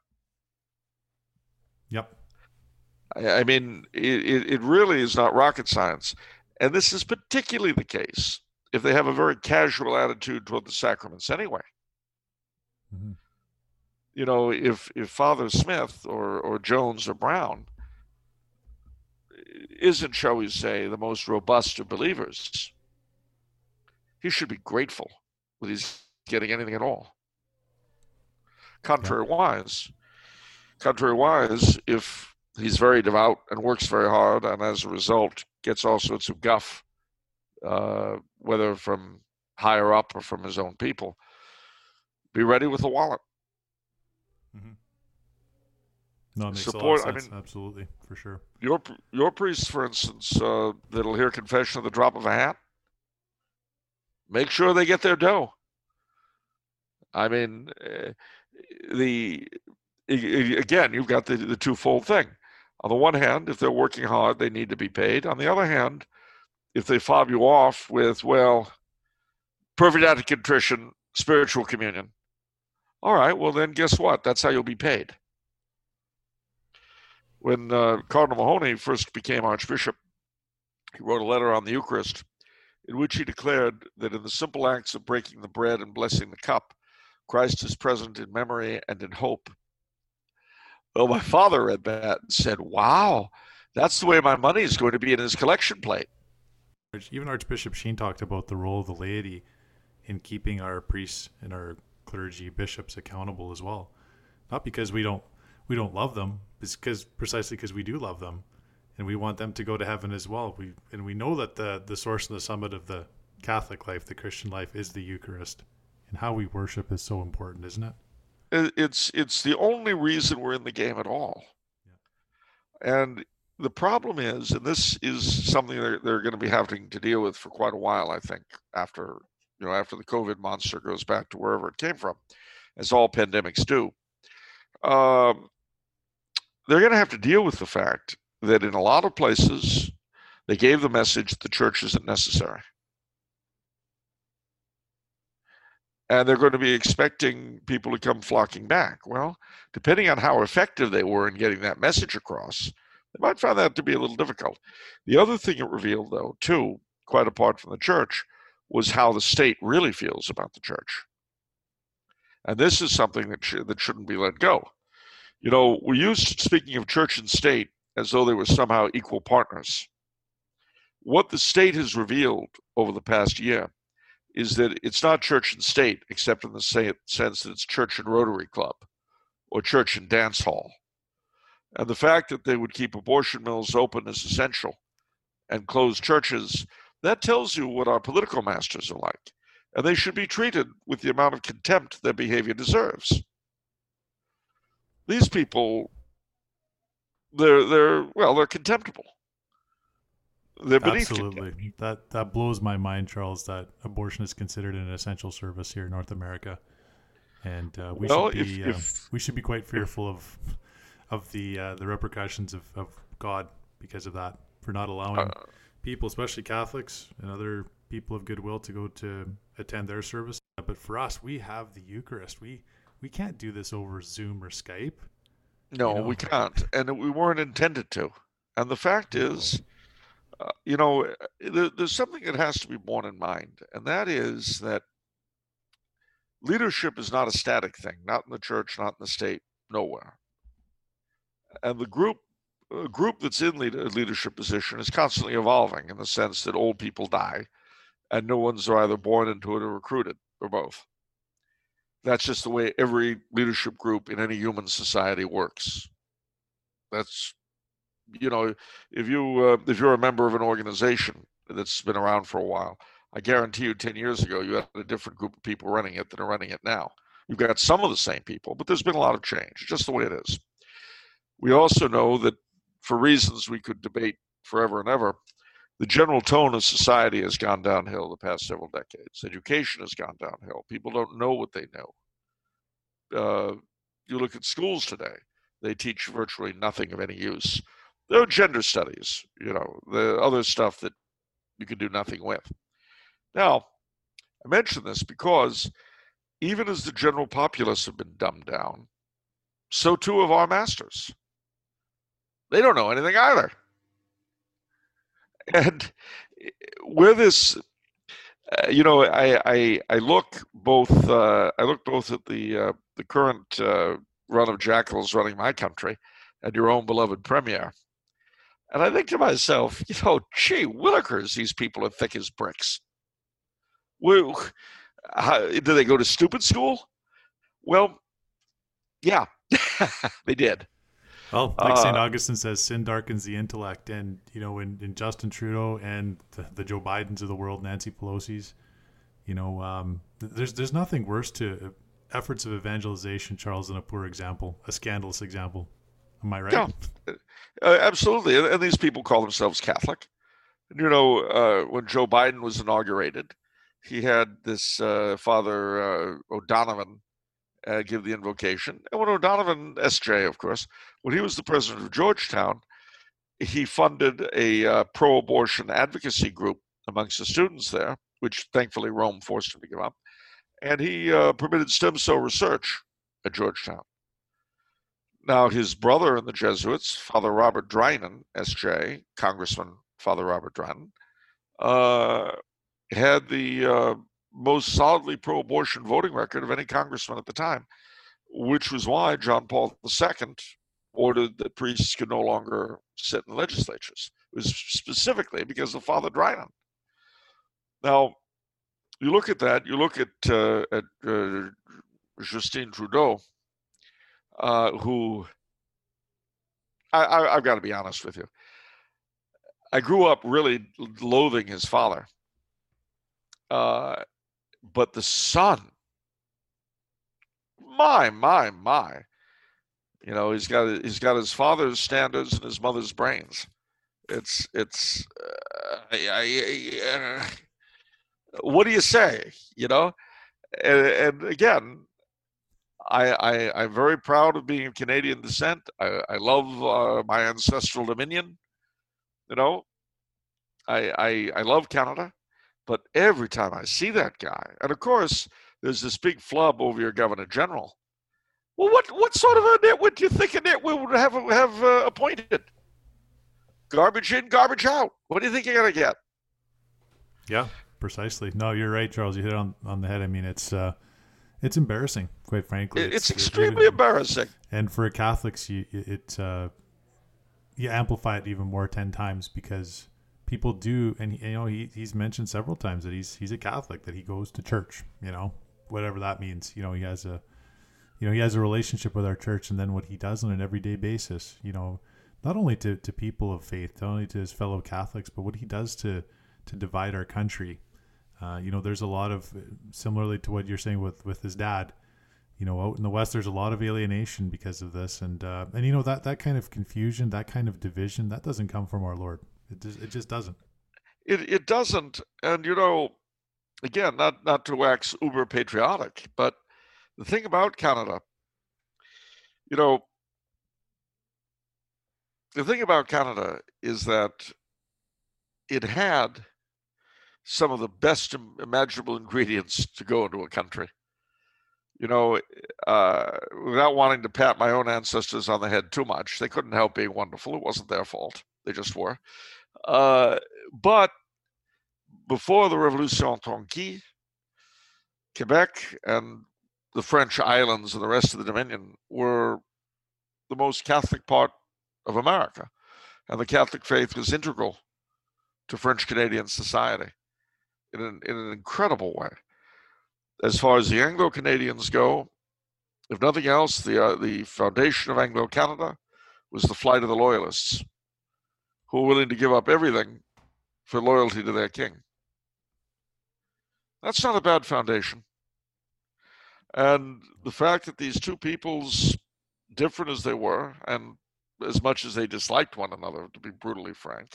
Yep. I mean, it really is not rocket science, and this is particularly the case if they have a very casual attitude toward the sacraments, anyway. Mm-hmm. You know, if Father Smith or Jones or Brown isn't, shall we say, the most robust of believers, he should be grateful that he's getting anything at all. Contrariwise, if he's very devout and works very hard and as a result gets all sorts of guff, whether from higher up or from his own people, be ready with the wallet. Mm-hmm. No, it makes support, a lot of sense. I mean, absolutely, for sure. Your priests, for instance, that'll hear confession at the drop of a hat, make sure they get their dough. I mean, again, you've got the twofold thing. On the one hand, if they're working hard, they need to be paid. On the other hand, if they fob you off with, well, perfect act of contrition, spiritual communion. All right, well then guess what? That's how you'll be paid. When Cardinal Mahoney first became Archbishop, he wrote a letter on the Eucharist in which he declared that in the simple acts of breaking the bread and blessing the cup, Christ is present in memory and in hope. Well, my father read that and said, wow, that's the way my money is going to be in his collection plate. Even Archbishop Sheen talked about the role of the laity in keeping our priests and our clergy bishops accountable as well, not because we don't love them, it's precisely because we do love them, and we want them to go to heaven as well. We know that the source and the summit of the Catholic life, the Christian life, is the Eucharist, and how we worship is so important, isn't it? It's the only reason we're in the game at all. Yeah. And the problem is, and this is something they're going to be having to deal with for quite a while, I think, after the COVID monster goes back to wherever it came from, as all pandemics do, they're going to have to deal with the fact that in a lot of places, they gave the message that the church isn't necessary. and they're going to be expecting people to come flocking back. Well, depending on how effective they were in getting that message across, they might find that to be a little difficult. The other thing it revealed, though, too, quite apart from the church, was how the state really feels about the church. And this is something that shouldn't be let go. You know, we're used to speaking of church and state as though they were somehow equal partners. What the state has revealed over the past year is that it's not church and state, except in the sense that it's church and Rotary Club or church and dance hall. And the fact that they would keep abortion mills open as essential and close churches, that tells you what our political masters are like. And they should be treated with the amount of contempt their behavior deserves. These people, they're contemptible. They're beneath contempt. That blows my mind, Charles, that abortion is considered an essential service here in North America. And we should be quite fearful of the repercussions of God because of that, for not allowing people, especially Catholics and other people of goodwill, to go to attend their service. But for us, we have the Eucharist. We can't do this over Zoom or Skype. No, you know? We can't. And we weren't intended to. And the fact is, there's something that has to be borne in mind. And that is that leadership is not a static thing, not in the church, not in the state, nowhere. And the group that's in leadership position is constantly evolving, in the sense that old people die and new ones are either born into it or recruited, or both. That's just the way every leadership group in any human society works. That's, if you're a member of an organization that's been around for a while, I guarantee you 10 years ago, you had a different group of people running it than are running it now. You've got some of the same people, but there's been a lot of change. It's just the way it is. We also know that, for reasons we could debate forever and ever, the general tone of society has gone downhill the past several decades. Education has gone downhill. People don't know what they know. You look at schools today, they teach virtually nothing of any use. There are gender studies, the other stuff that you can do nothing with. Now, I mention this because even as the general populace have been dumbed down, so too have our masters. They don't know anything either. And where this, I look both at the current run of jackals running my country and your own beloved premier, and I think to myself, gee willikers, these people are thick as bricks. Do they go to stupid school? Well, yeah, they did. Well, like St. Augustine says, sin darkens the intellect. And, in Justin Trudeau and the Joe Bidens of the world, Nancy Pelosi's, there's nothing worse to efforts of evangelization, Charles, than a poor example, a scandalous example. Am I right? Yeah, absolutely. And these people call themselves Catholic. When Joe Biden was inaugurated, he had this Father O'Donovan give the invocation. And when O'Donovan, SJ, of course, when he was the president of Georgetown, he funded a pro-abortion advocacy group amongst the students there, which thankfully Rome forced him to give up. And he permitted stem cell research at Georgetown. Now, his brother in the Jesuits, Father Robert Drinan, SJ, Congressman Father Robert Drinan, had the most solidly pro-abortion voting record of any congressman at the time, which was why John Paul II ordered that priests could no longer sit in legislatures. It was specifically because of Father Drinan. Now, you look at that, you look at Justin Trudeau, who, I've got to be honest with you, I grew up really loathing his father. But the son, my, he's got his father's standards and his mother's brains. It's what do you say? And again, I'm very proud of being of Canadian descent. I love my ancestral dominion. I love Canada. But every time I see that guy, and of course, there's this big flub over your governor general. Well, what sort of a nitwit do you think a nitwit would have appointed? Garbage in, garbage out. What do you think you're going to get? Yeah, precisely. No, you're right, Charles. You hit it on the head. I mean, it's embarrassing, quite frankly. It's extremely embarrassing. And for Catholics, you amplify it even more 10 times because people do. And you know, he's mentioned several times that he's a Catholic, that he goes to church. You know, whatever that means. You know, he has a relationship with our church, and then what he does on an everyday basis. You know, not only to people of faith, not only to his fellow Catholics, but what he does to divide our country. You know, there's a lot of, similarly to what you're saying with his dad, you know, out in the West, there's a lot of alienation because of this. And you know, that kind of confusion, that kind of division, that doesn't come from our Lord. It just doesn't. It doesn't. And, you know, again, not to wax uber patriotic, but the thing about Canada, you know, the thing about Canada is that it had some of the best imaginable ingredients to go into a country. You know, without wanting to pat my own ancestors on the head too much, they couldn't help being wonderful. It wasn't their fault. They just were. But before the Revolution Tranquille, Quebec and the French islands and the rest of the Dominion were the most Catholic part of America. And the Catholic faith was integral to French Canadian society in an incredible way. As far as the Anglo-Canadians go, if nothing else, the foundation of Anglo-Canada was the flight of the Loyalists, who were willing to give up everything for loyalty to their king. That's not a bad foundation. And the fact that these two peoples, different as they were, and as much as they disliked one another, to be brutally frank,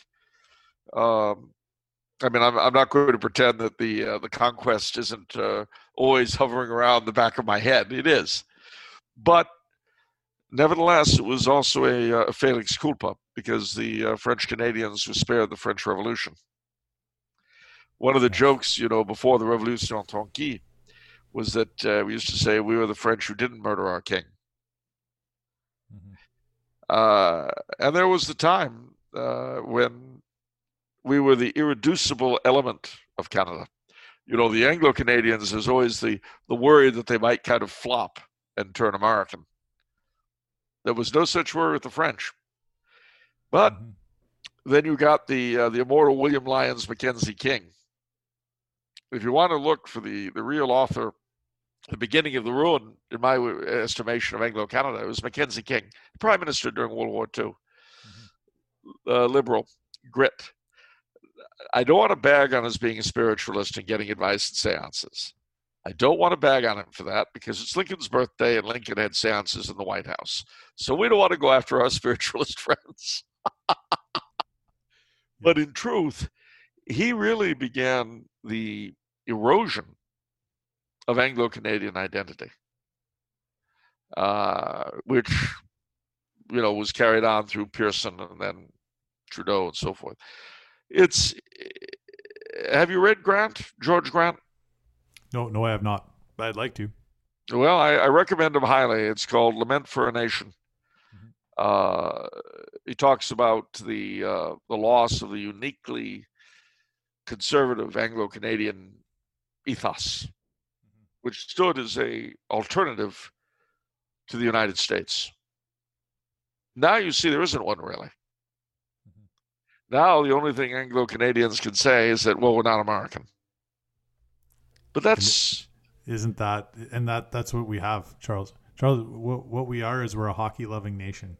I mean, I'm not going to pretend that the conquest isn't always hovering around the back of my head. It is, but nevertheless, it was also a felix culpa because the French Canadians were spared the French Revolution. One of the jokes, you know, before the Revolution Tranquille, was that we used to say we were the French who didn't murder our king, and there was the time when we were the irreducible element of Canada. You know, the Anglo-Canadians, there's always the worry that they might kind of flop and turn American. There was no such worry with the French. But then you got the immortal William Lyons Mackenzie King. If you want to look for the real author, the beginning of the ruin, in my estimation, of Anglo-Canada, it was Mackenzie King, Prime Minister during World War II, liberal, grit. I don't want to bag on his being a spiritualist and getting advice at seances. I don't want to bag on him for that because it's Lincoln's birthday and Lincoln had seances in the White House. So we don't want to go after our spiritualist friends. But in truth, he really began the erosion of Anglo-Canadian identity, which, you know, was carried on through Pearson and then Trudeau and so forth. Have you read Grant, George Grant? No, I have not. But I'd like to. Well, I recommend him highly. It's called Lament for a Nation. He talks about the loss of the uniquely conservative Anglo-Canadian ethos, which stood as a alternative to the United States. Now you see there isn't one really. Now, the only thing Anglo-Canadians can say is that, well, we're not American. But that's... That's what we have, Charles. Charles, what we are is we're a hockey-loving nation.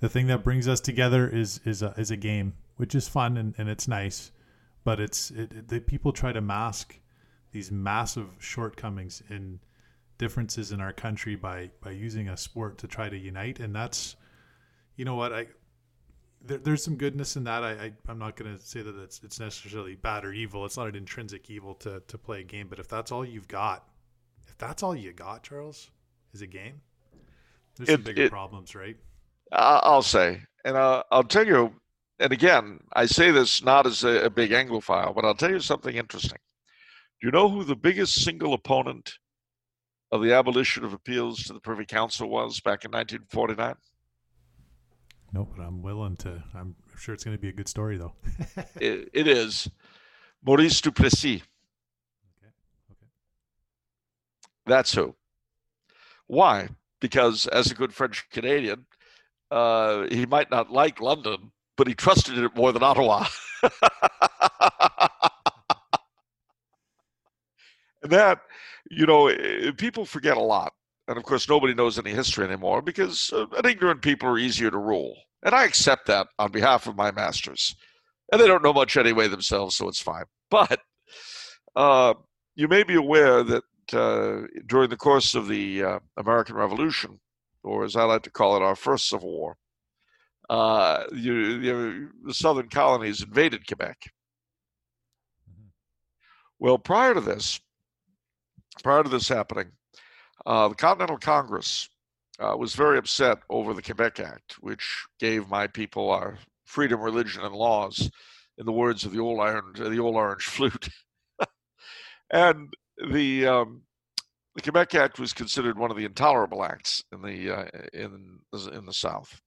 The thing that brings us together is a game, which is fun and it's nice, but the people try to mask these massive shortcomings and differences in our country by using a sport to try to unite, and that's... You know what? There's some goodness in that. I'm not going to say that it's necessarily bad or evil. It's not an intrinsic evil to play a game. But if that's all you've got, Charles, is a game, there's some bigger problems, right? I'll say. And I'll tell you, and again, I say this not as a big Anglophile, but I'll tell you something interesting. Do you know who the biggest single opponent of the abolition of appeals to the Privy Council was back in 1949? No, but I'm willing to. I'm sure it's going to be a good story, though. It is. Maurice Duplessis. Okay. That's who. Why? Because as a good French Canadian, he might not like London, but he trusted it more than Ottawa. And that, you know, people forget a lot. And of course, nobody knows any history anymore because an ignorant people are easier to rule. And I accept that on behalf of my masters. And they don't know much anyway themselves, so it's fine. But you may be aware that during the course of the American Revolution, or as I like to call it, our first Civil War, the southern colonies invaded Quebec. Well, prior to this happening, the Continental Congress was very upset over the Quebec Act, which gave my people our freedom, religion, and laws, in the words of the old orange flute. And the Quebec Act was considered one of the intolerable acts in the South,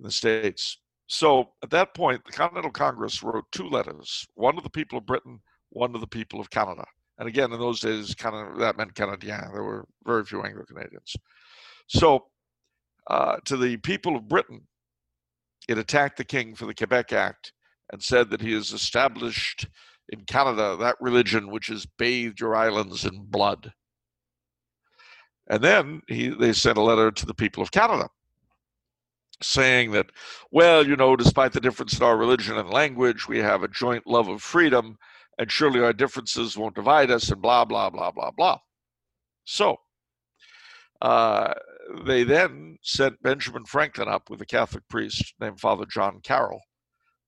in the States. So at that point, the Continental Congress wrote two letters, one to the people of Britain, one to the people of Canada. And again, in those days, that meant Canadien. There were very few Anglo-Canadians. So to the people of Britain, it attacked the king for the Quebec Act and said that he has established in Canada that religion which has bathed your islands in blood. And then they sent a letter to the people of Canada saying that, well, you know, despite the difference in our religion and language, we have a joint love of freedom, and surely our differences won't divide us, and blah, blah, blah, blah, blah. So they then sent Benjamin Franklin up with a Catholic priest named Father John Carroll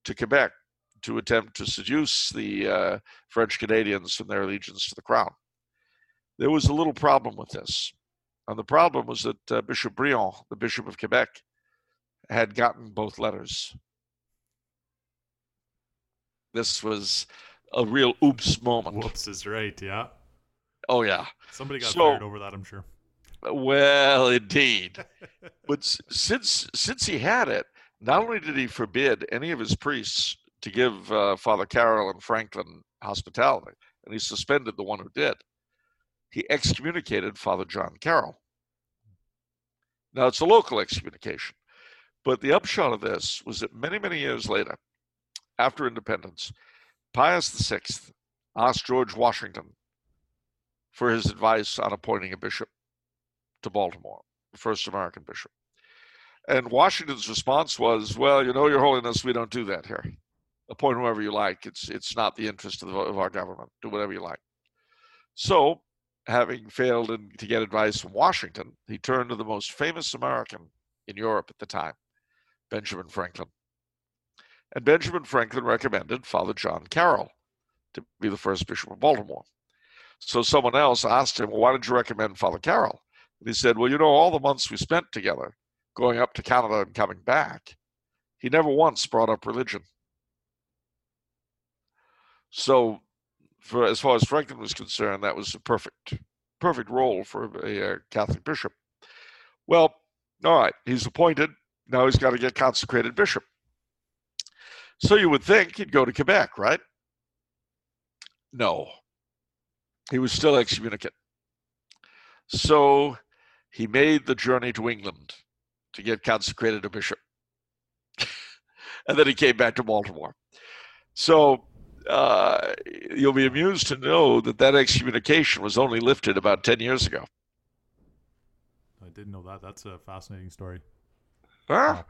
to Quebec to attempt to seduce the French Canadians from their allegiance to the crown. There was a little problem with this. And the problem was that Bishop Briand, the Bishop of Quebec, had gotten both letters. This was a real oops moment. Whoops is right, yeah. Oh, yeah. Somebody got fired over that, I'm sure. Well, indeed. But since he had it, not only did he forbid any of his priests to give Father Carroll and Franklin hospitality, and he suspended the one who did, he excommunicated Father John Carroll. Now, it's a local excommunication. But the upshot of this was that many, many years later, after independence, Pius VI asked George Washington for his advice on appointing a bishop to Baltimore, the first American bishop. And Washington's response was, well, you know, Your Holiness, we don't do that here. Appoint whoever you like. It's not the interest of our government. Do whatever you like. So, having failed to get advice from Washington, he turned to the most famous American in Europe at the time, Benjamin Franklin. And Benjamin Franklin recommended Father John Carroll to be the first Bishop of Baltimore. So someone else asked him, well, why did you recommend Father Carroll? And he said, well, you know, all the months we spent together going up to Canada and coming back, he never once brought up religion. So as far as Franklin was concerned, that was a perfect role for a Catholic bishop. Well, all right, he's appointed. Now he's got to get consecrated bishop. So you would think he'd go to Quebec, right? No. He was still excommunicate. So he made the journey to England to get consecrated a bishop. And then he came back to Baltimore. So you'll be amused to know that excommunication was only lifted about 10 years ago. I didn't know that. That's a fascinating story. Huh?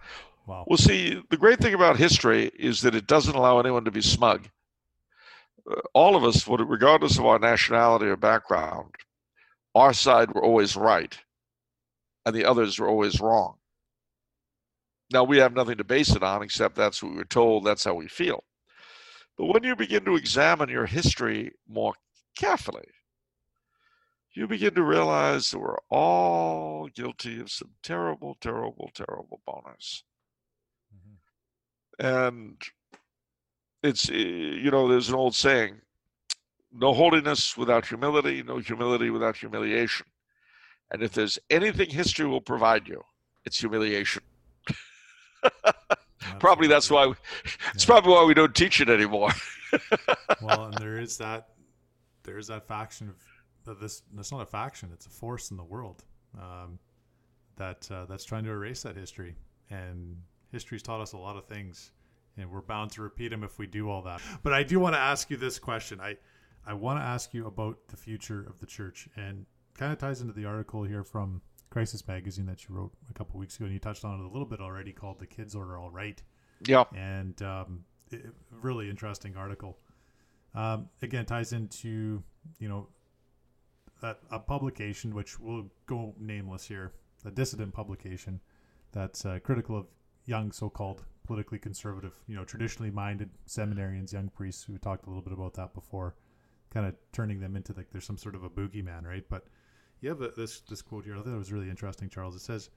Wow. Well, see, the great thing about history is that it doesn't allow anyone to be smug. All of us, regardless of our nationality or background, our side were always right, and the others were always wrong. Now, we have nothing to base it on, except that's what we were told, that's how we feel. But when you begin to examine your history more carefully, you begin to realize that we're all guilty of some terrible, terrible, terrible bonus. Mm-hmm. And it's, you know, there's an old saying, no holiness without humility, no humility without humiliation. And if there's anything history will provide you, it's humiliation. Probably that's why it's probably why we don't teach it anymore. Well, and there is that faction of this. That's not a faction; it's a force in the world that's trying to erase that history. And history's taught us a lot of things, and we're bound to repeat them if we do all that. But I do want to ask you this question. I want to ask you about the future of the church, and kind of ties into the article here from Crisis Magazine that you wrote a couple of weeks ago, and you touched on it a little bit already, called "The Kids Are All Right." Yeah. And really interesting article. Again, ties into, that a publication, which will go nameless here, a dissident publication that's critical of young so-called politically conservative, traditionally minded seminarians, young priests. We talked a little bit about that before, kind of turning them into like there's some sort of a boogeyman, right? But you have this quote here. I thought it was really interesting, Charles. It says,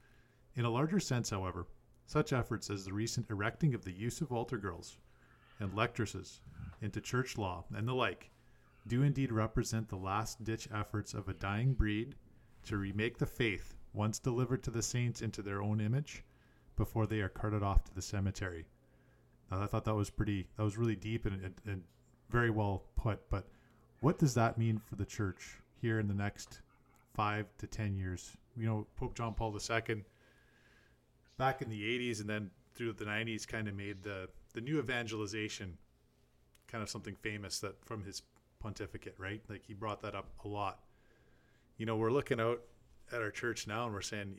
"In a larger sense, however, such efforts as the recent erecting of the use of altar girls and lectresses into church law and the like do indeed represent the last-ditch efforts of a dying breed to remake the faith once delivered to the saints into their own image before they are carted off to the cemetery." Now, I thought that was really deep and very well put, but what does that mean for the church here in the next 5 to 10 years? Pope John Paul II back in the 80s and then through the 90s kind of made the new evangelization kind of something famous that from his pontificate, right? Like he brought that up a lot. We're looking out at our church now and we're saying,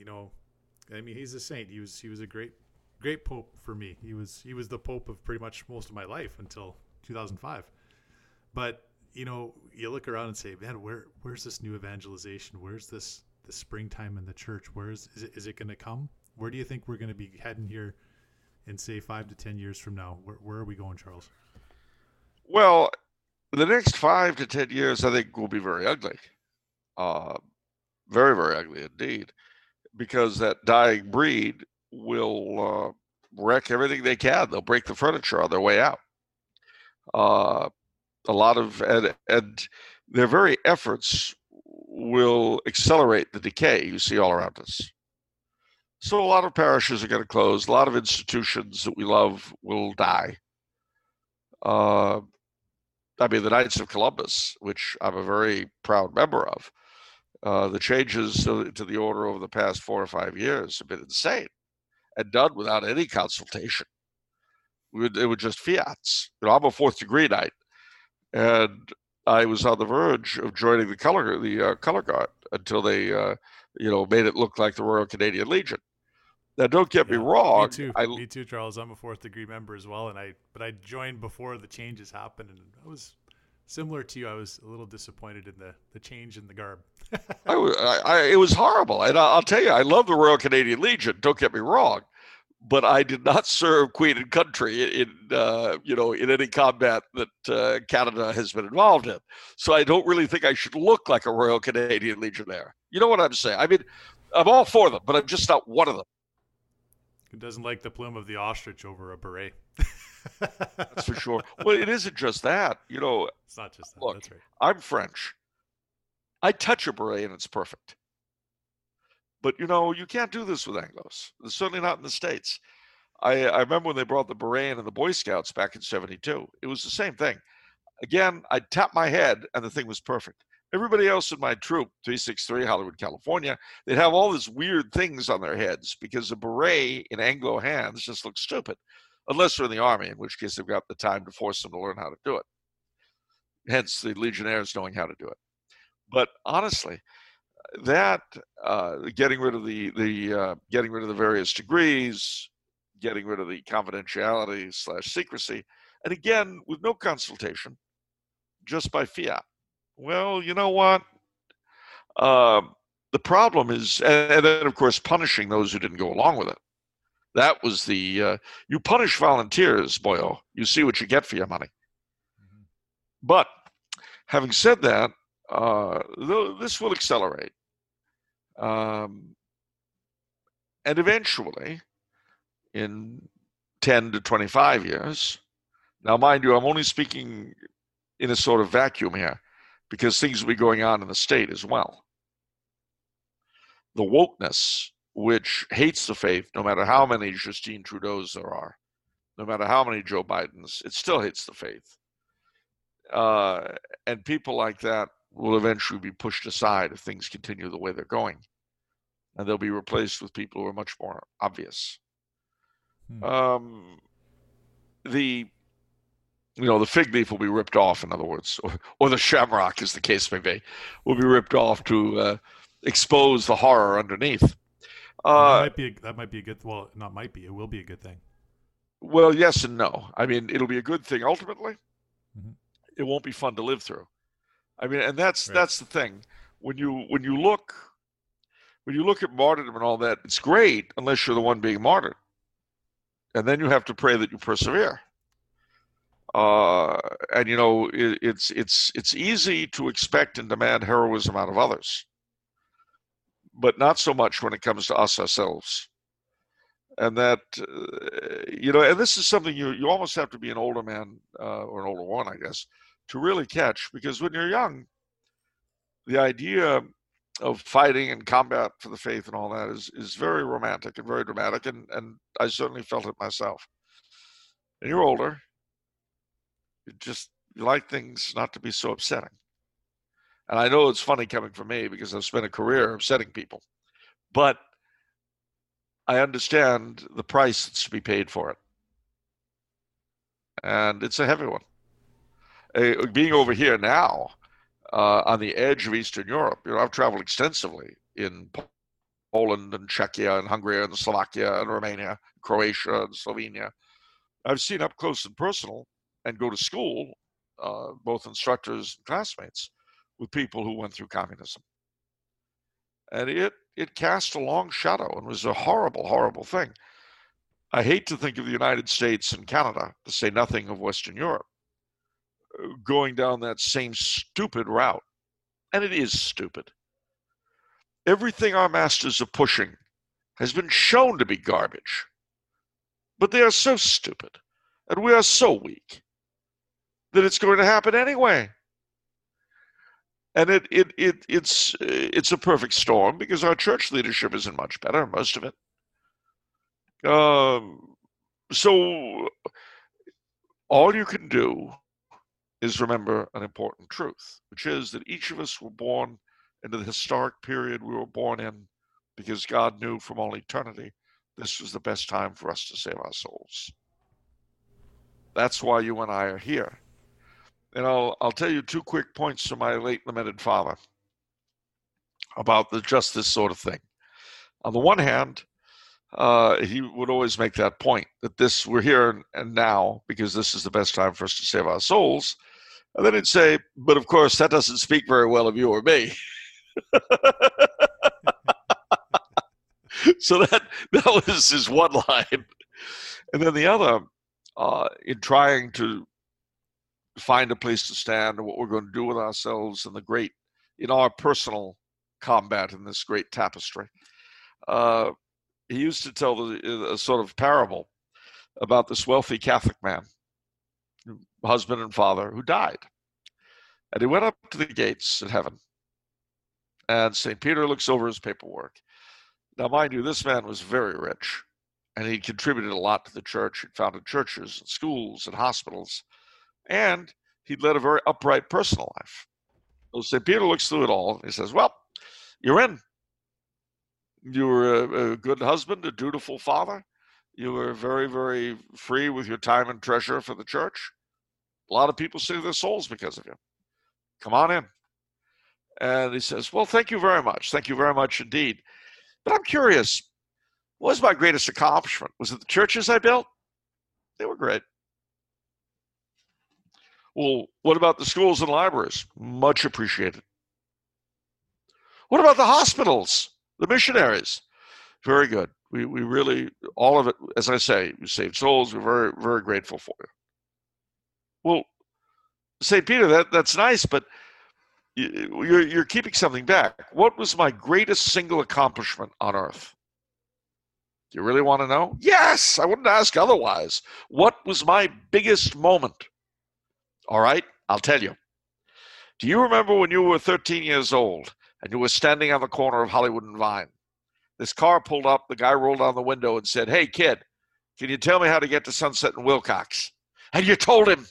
he's a saint. He was a great pope for me. He was the pope of pretty much most of my life until 2005. But you look around and say, man, where's this new evangelization? Where's this springtime in the church? Is it going to come? Where do you think we're going to be heading here in, say, 5 to 10 years from now? Where are we going, Charles? Well, the next 5 to 10 years, I think, will be very ugly. Very, very ugly indeed, because that dying breed will wreck everything they can. They'll break the furniture on their way out. And their very efforts will accelerate the decay you see all around us. So a lot of parishes are going to close. A lot of institutions that we love will die. The Knights of Columbus, which I'm a very proud member of, the changes to the order over the past 4 or 5 years have been insane and done without any consultation. They were just fiats. I'm a fourth degree knight. And I was on the verge of joining the color guard until they, made it look like the Royal Canadian Legion. Now, don't get me wrong. Me too, Charles. I'm a fourth degree member as well, but I joined before the changes happened, and I was similar to you. I was a little disappointed in the change in the garb. It was horrible, and I'll tell you, I love the Royal Canadian Legion. Don't get me wrong. But I did not serve Queen and Country in any combat that Canada has been involved in. So I don't really think I should look like a Royal Canadian Legionnaire. You know what I'm saying? I mean, I'm all for them, but I'm just not one of them. Who doesn't like the plume of the ostrich over a beret? That's for sure. Well, it isn't just that. It's not just that. Look, that's right. I'm French. I touch a beret and it's perfect. But, you can't do this with Anglos, certainly not in the States. I remember when they brought the beret and the Boy Scouts back in 1972. It was the same thing. Again, I'd tap my head, and the thing was perfect. Everybody else in my troop, 363 Hollywood, California, they'd have all these weird things on their heads because a beret in Anglo hands just looks stupid, unless they're in the Army, in which case they've got the time to force them to learn how to do it. Hence, the Legionnaires knowing how to do it. But honestly, that getting rid of the various degrees, getting rid of the confidentiality/secrecy, and again with no consultation, just by fiat. Well, you know what? The problem is, and then of course punishing those who didn't go along with it. That was you punish volunteers, boyo. You see what you get for your money. Mm-hmm. But having said that, this will accelerate. And eventually, in 10 to 25 years, now mind you, I'm only speaking in a sort of vacuum here, because things will be going on in the state as well. The wokeness, which hates the faith, no matter how many Justin Trudeaus there are, no matter how many Joe Bidens, it still hates the faith. And people like that will eventually be pushed aside if things continue the way they're going. And they'll be replaced with people who are much more obvious. The fig leaf will be ripped off, in other words, or the shamrock, as the case may be, will be ripped off to expose the horror underneath. It will be a good thing. Well, yes and no. I mean, it'll be a good thing ultimately. Mm-hmm. It won't be fun to live through. I mean, and that's the thing. When you look at martyrdom and all that, it's great unless you're the one being martyred, and then you have to pray that you persevere. And you know, it's easy to expect and demand heroism out of others, but not so much when it comes to us ourselves. And that, and this is something you almost have to be an older man or an older woman, I guess, to really catch, because when you're young, the idea of fighting and combat for the faith and all that is very romantic and very dramatic, and I certainly felt it myself. And you're older, you like things not to be so upsetting. And I know it's funny coming from me because I've spent a career upsetting people, but I understand the price that's to be paid for it. And it's a heavy one. Being over here now, on the edge of Eastern Europe, I've traveled extensively in Poland and Czechia and Hungary and Slovakia and Romania, Croatia and Slovenia. I've seen up close and personal, and go to school, both instructors and classmates, with people who went through communism. And it cast a long shadow and was a horrible, horrible thing. I hate to think of the United States and Canada, to say nothing of Western Europe, going down that same stupid route. And it is stupid. Everything our masters are pushing has been shown to be garbage. But they are so stupid, and we are so weak, that it's going to happen anyway. And it's a perfect storm, because our church leadership isn't much better, most of it. So all you can do is remember an important truth, which is that each of us were born into the historic period we were born in, because God knew from all eternity this was the best time for us to save our souls. That's why you and I are here. And I'll tell you two quick points from my late lamented father about just this sort of thing. On the one hand, he would always make that point that we're here and now because this is the best time for us to save our souls. And then he'd say, but of course, that doesn't speak very well of you or me. So that was his one line. And then the other, in trying to find a place to stand and what we're going to do with ourselves in our personal combat in this great tapestry. He used to tell a sort of parable about this wealthy Catholic man, husband and father, who died. And he went up to the gates of heaven, and St. Peter looks over his paperwork. Now, mind you, this man was very rich, and he contributed a lot to the church. He'd founded churches and schools and hospitals, and he'd led a very upright personal life. So St. Peter looks through it all, and he says, well, you're in. You were a good husband, a dutiful father. You were very, very free with your time and treasure for the church. A lot of people saved their souls because of you. Come on in. And he says, well, thank you very much. Thank you very much indeed. But I'm curious, what was my greatest accomplishment? Was it the churches I built? They were great. Well, what about the schools and libraries? Much appreciated. What about the hospitals, the missionaries? Very good. We really, all of it, as I say, we saved souls. We're very, very grateful for you. Well, St. Peter, that's nice, but you're keeping something back. What was my greatest single accomplishment on earth? Do you really want to know? Yes, I wouldn't ask otherwise. What was my biggest moment? All right, I'll tell you. Do you remember when you were 13 years old and you were standing on the corner of Hollywood and Vine? This car pulled up, the guy rolled down the window and said, "Hey, kid, can you tell me how to get to Sunset and Wilcox?" And you told him.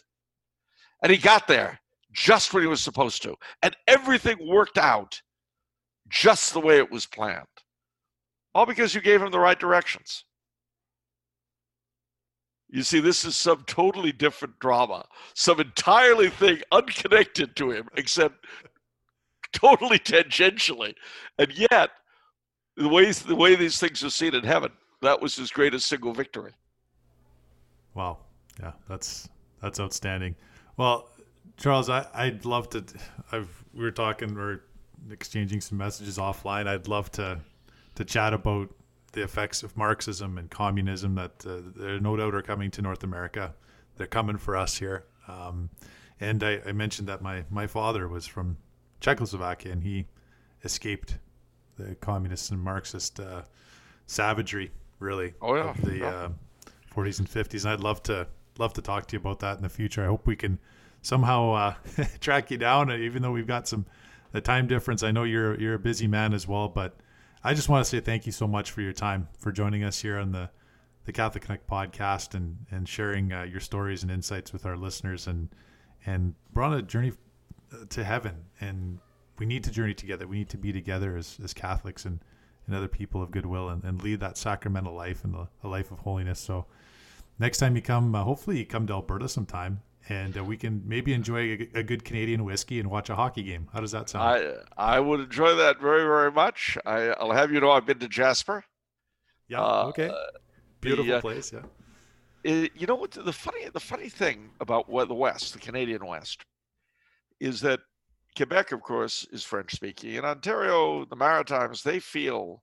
And he got there just when he was supposed to. And everything worked out just the way it was planned. All because you gave him the right directions. You see, this is some totally different drama, some entirely thing unconnected to him, except totally tangentially. And yet, the way these things are seen in heaven, that was his greatest single victory. Wow. Yeah, that's outstanding. Well, Charles, I'd love to, we were talking, we're exchanging some messages offline. I'd love to chat about the effects of Marxism and communism that there no doubt are coming to North America. They're coming for us here. And I mentioned that my father was from Czechoslovakia and he escaped the communist and Marxist savagery, really, of the 40s and 50s. And I'd love to talk to you about that in the future. I hope we can somehow track you down, even though we've got the time difference. I know you're a busy man as well, but I just want to say thank you so much for your time, for joining us here on the Catholic Connect podcast and sharing your stories and insights with our listeners. And we're on a journey to heaven, and we need to journey together. We need to be together as Catholics and other people of goodwill and lead that sacramental life and a life of holiness. So next time you come, hopefully you come to Alberta sometime, and we can maybe enjoy a good Canadian whiskey and watch a hockey game. How does that sound? I would enjoy that very, very much. I'll have you know I've been to Jasper. Yeah, okay. Beautiful place, yeah. You know what? The funny thing about the West, the Canadian West, is that Quebec, of course, is French-speaking. In Ontario, the Maritimes, they feel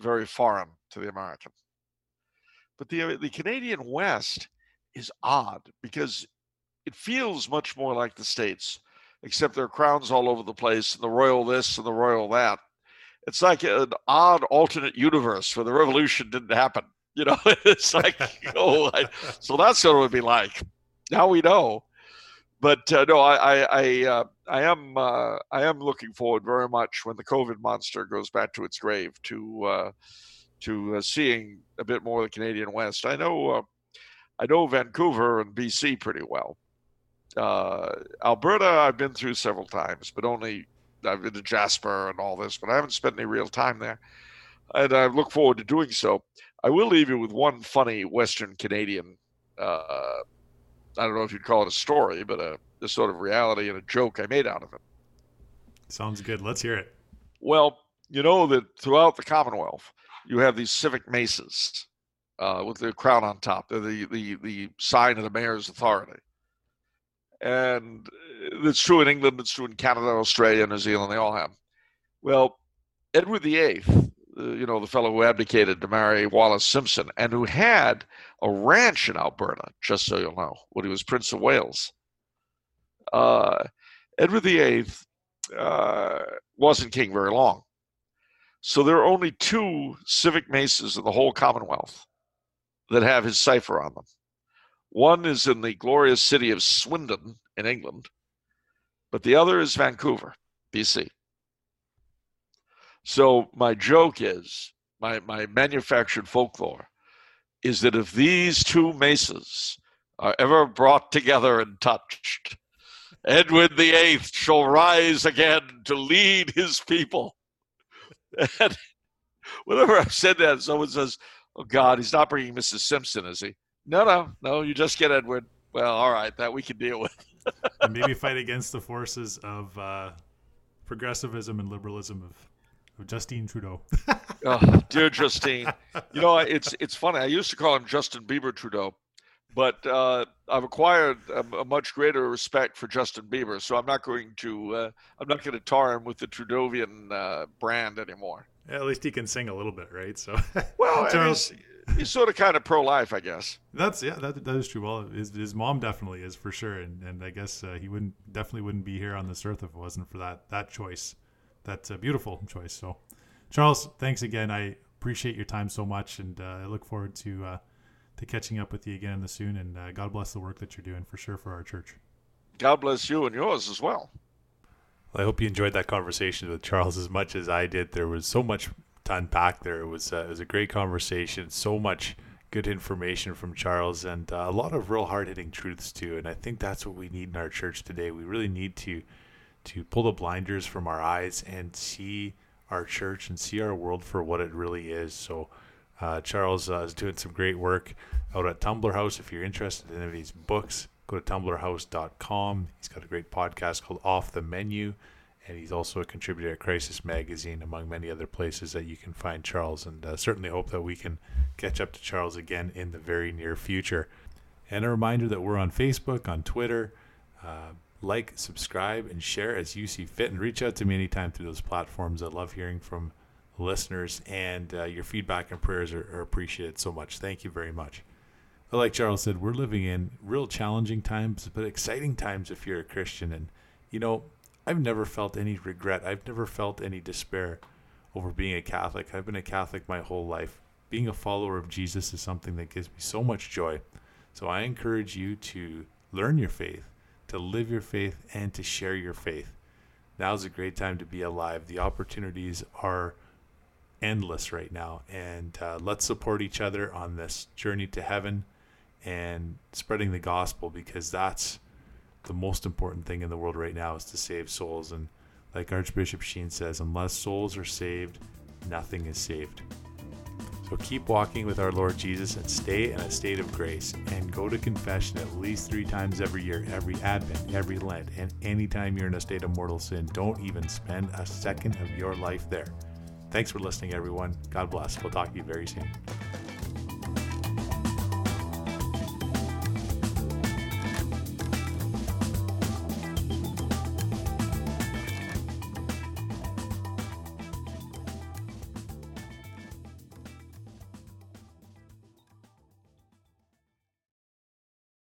very foreign to the American. But the Canadian West is odd because it feels much more like the States, except there are crowns all over the place, and the royal this and the royal that. It's like an odd alternate universe where the revolution didn't happen. You know, it's like, so that's what it would be like. Now we know. But I am looking forward very much when the COVID monster goes back to its grave to seeing a bit more of the Canadian West. I know Vancouver and BC pretty well. Alberta, I've been through several times, but only I've been to Jasper and all this, but I haven't spent any real time there. And I look forward to doing so. I will leave you with one funny Western Canadian, I don't know if you'd call it a story, but a sort of reality and a joke I made out of it. Sounds good. Let's hear it. Well, you know that throughout the Commonwealth, you have these civic maces with the crown on top. They're the sign of the mayor's authority. And it's true in England, it's true in Canada, Australia, New Zealand, they all have. Well, Edward VIII, the fellow who abdicated to marry Wallace Simpson and who had a ranch in Alberta, just so you'll know, when he was Prince of Wales. Edward VIII wasn't king very long. So there are only two civic maces in the whole Commonwealth that have his cipher on them. One is in the glorious city of Swindon in England, but the other is Vancouver, BC. So my joke is, my manufactured folklore, is that if these two maces are ever brought together and touched, Edward VIII shall rise again to lead his people. And whenever I've said that, someone says, "Oh God, he's not bringing Mrs. Simpson, is he?" No, you just get Edward. Well, all right, that we can deal with. And maybe fight against the forces of progressivism and liberalism of Justine Trudeau. Oh, dear Justine. You know, it's funny. I used to call him Justin Bieber Trudeau, but I've acquired a much greater respect for Justin Bieber, so I'm not going to tar him with the Trudeauvian brand anymore. Yeah, at least he can sing a little bit, right? So well, Charles, he's sort of kind of pro-life, I guess. That is true. Well, his mom definitely is for sure, and I guess he definitely wouldn't be here on this earth if it wasn't for that choice. That's a beautiful choice. So, Charles, thanks again. I appreciate your time so much, and I look forward to catching up with you again soon. And God bless the work that you're doing for sure for our church. God bless you and yours as well. I hope you enjoyed that conversation with Charles as much as I did. There was so much to unpack there. It was a great conversation, so much good information from Charles, and a lot of real hard-hitting truths too. And I think that's what we need in our church today. We really need to pull the blinders from our eyes and see our church and see our world for what it really is. So Charles is doing some great work out at Tumblar House. If you're interested in any of these books, go to tumblarhouse.com. He's got a great podcast called Off the Menu, and he's also a contributor at Crisis Magazine, among many other places that you can find Charles. And certainly hope that we can catch up to Charles again in the very near future. And a reminder that we're on Facebook, on Twitter. Like, subscribe, and share as you see fit, and reach out to me anytime through those platforms. I love hearing from listeners, and your feedback and prayers are appreciated so much. Thank you very much. But like Charles said, we're living in real challenging times, but exciting times if you're a Christian. And, you know, I've never felt any regret. I've never felt any despair over being a Catholic. I've been a Catholic my whole life. Being a follower of Jesus is something that gives me so much joy. So I encourage you to learn your faith, to live your faith, and to share your faith. Now's a great time to be alive. The opportunities are endless right now. And let's support each other on this journey to heaven and spreading the gospel, because that's the most important thing in the world right now, is to save souls. And like Archbishop Sheen says, unless souls are saved, nothing is saved. So keep walking with our Lord Jesus and stay in a state of grace, and go to confession at least 3 times every year, every Advent, every Lent, and anytime you're in a state of mortal sin, don't even spend a second of your life there. Thanks for listening, everyone. God bless. We'll talk to you very soon.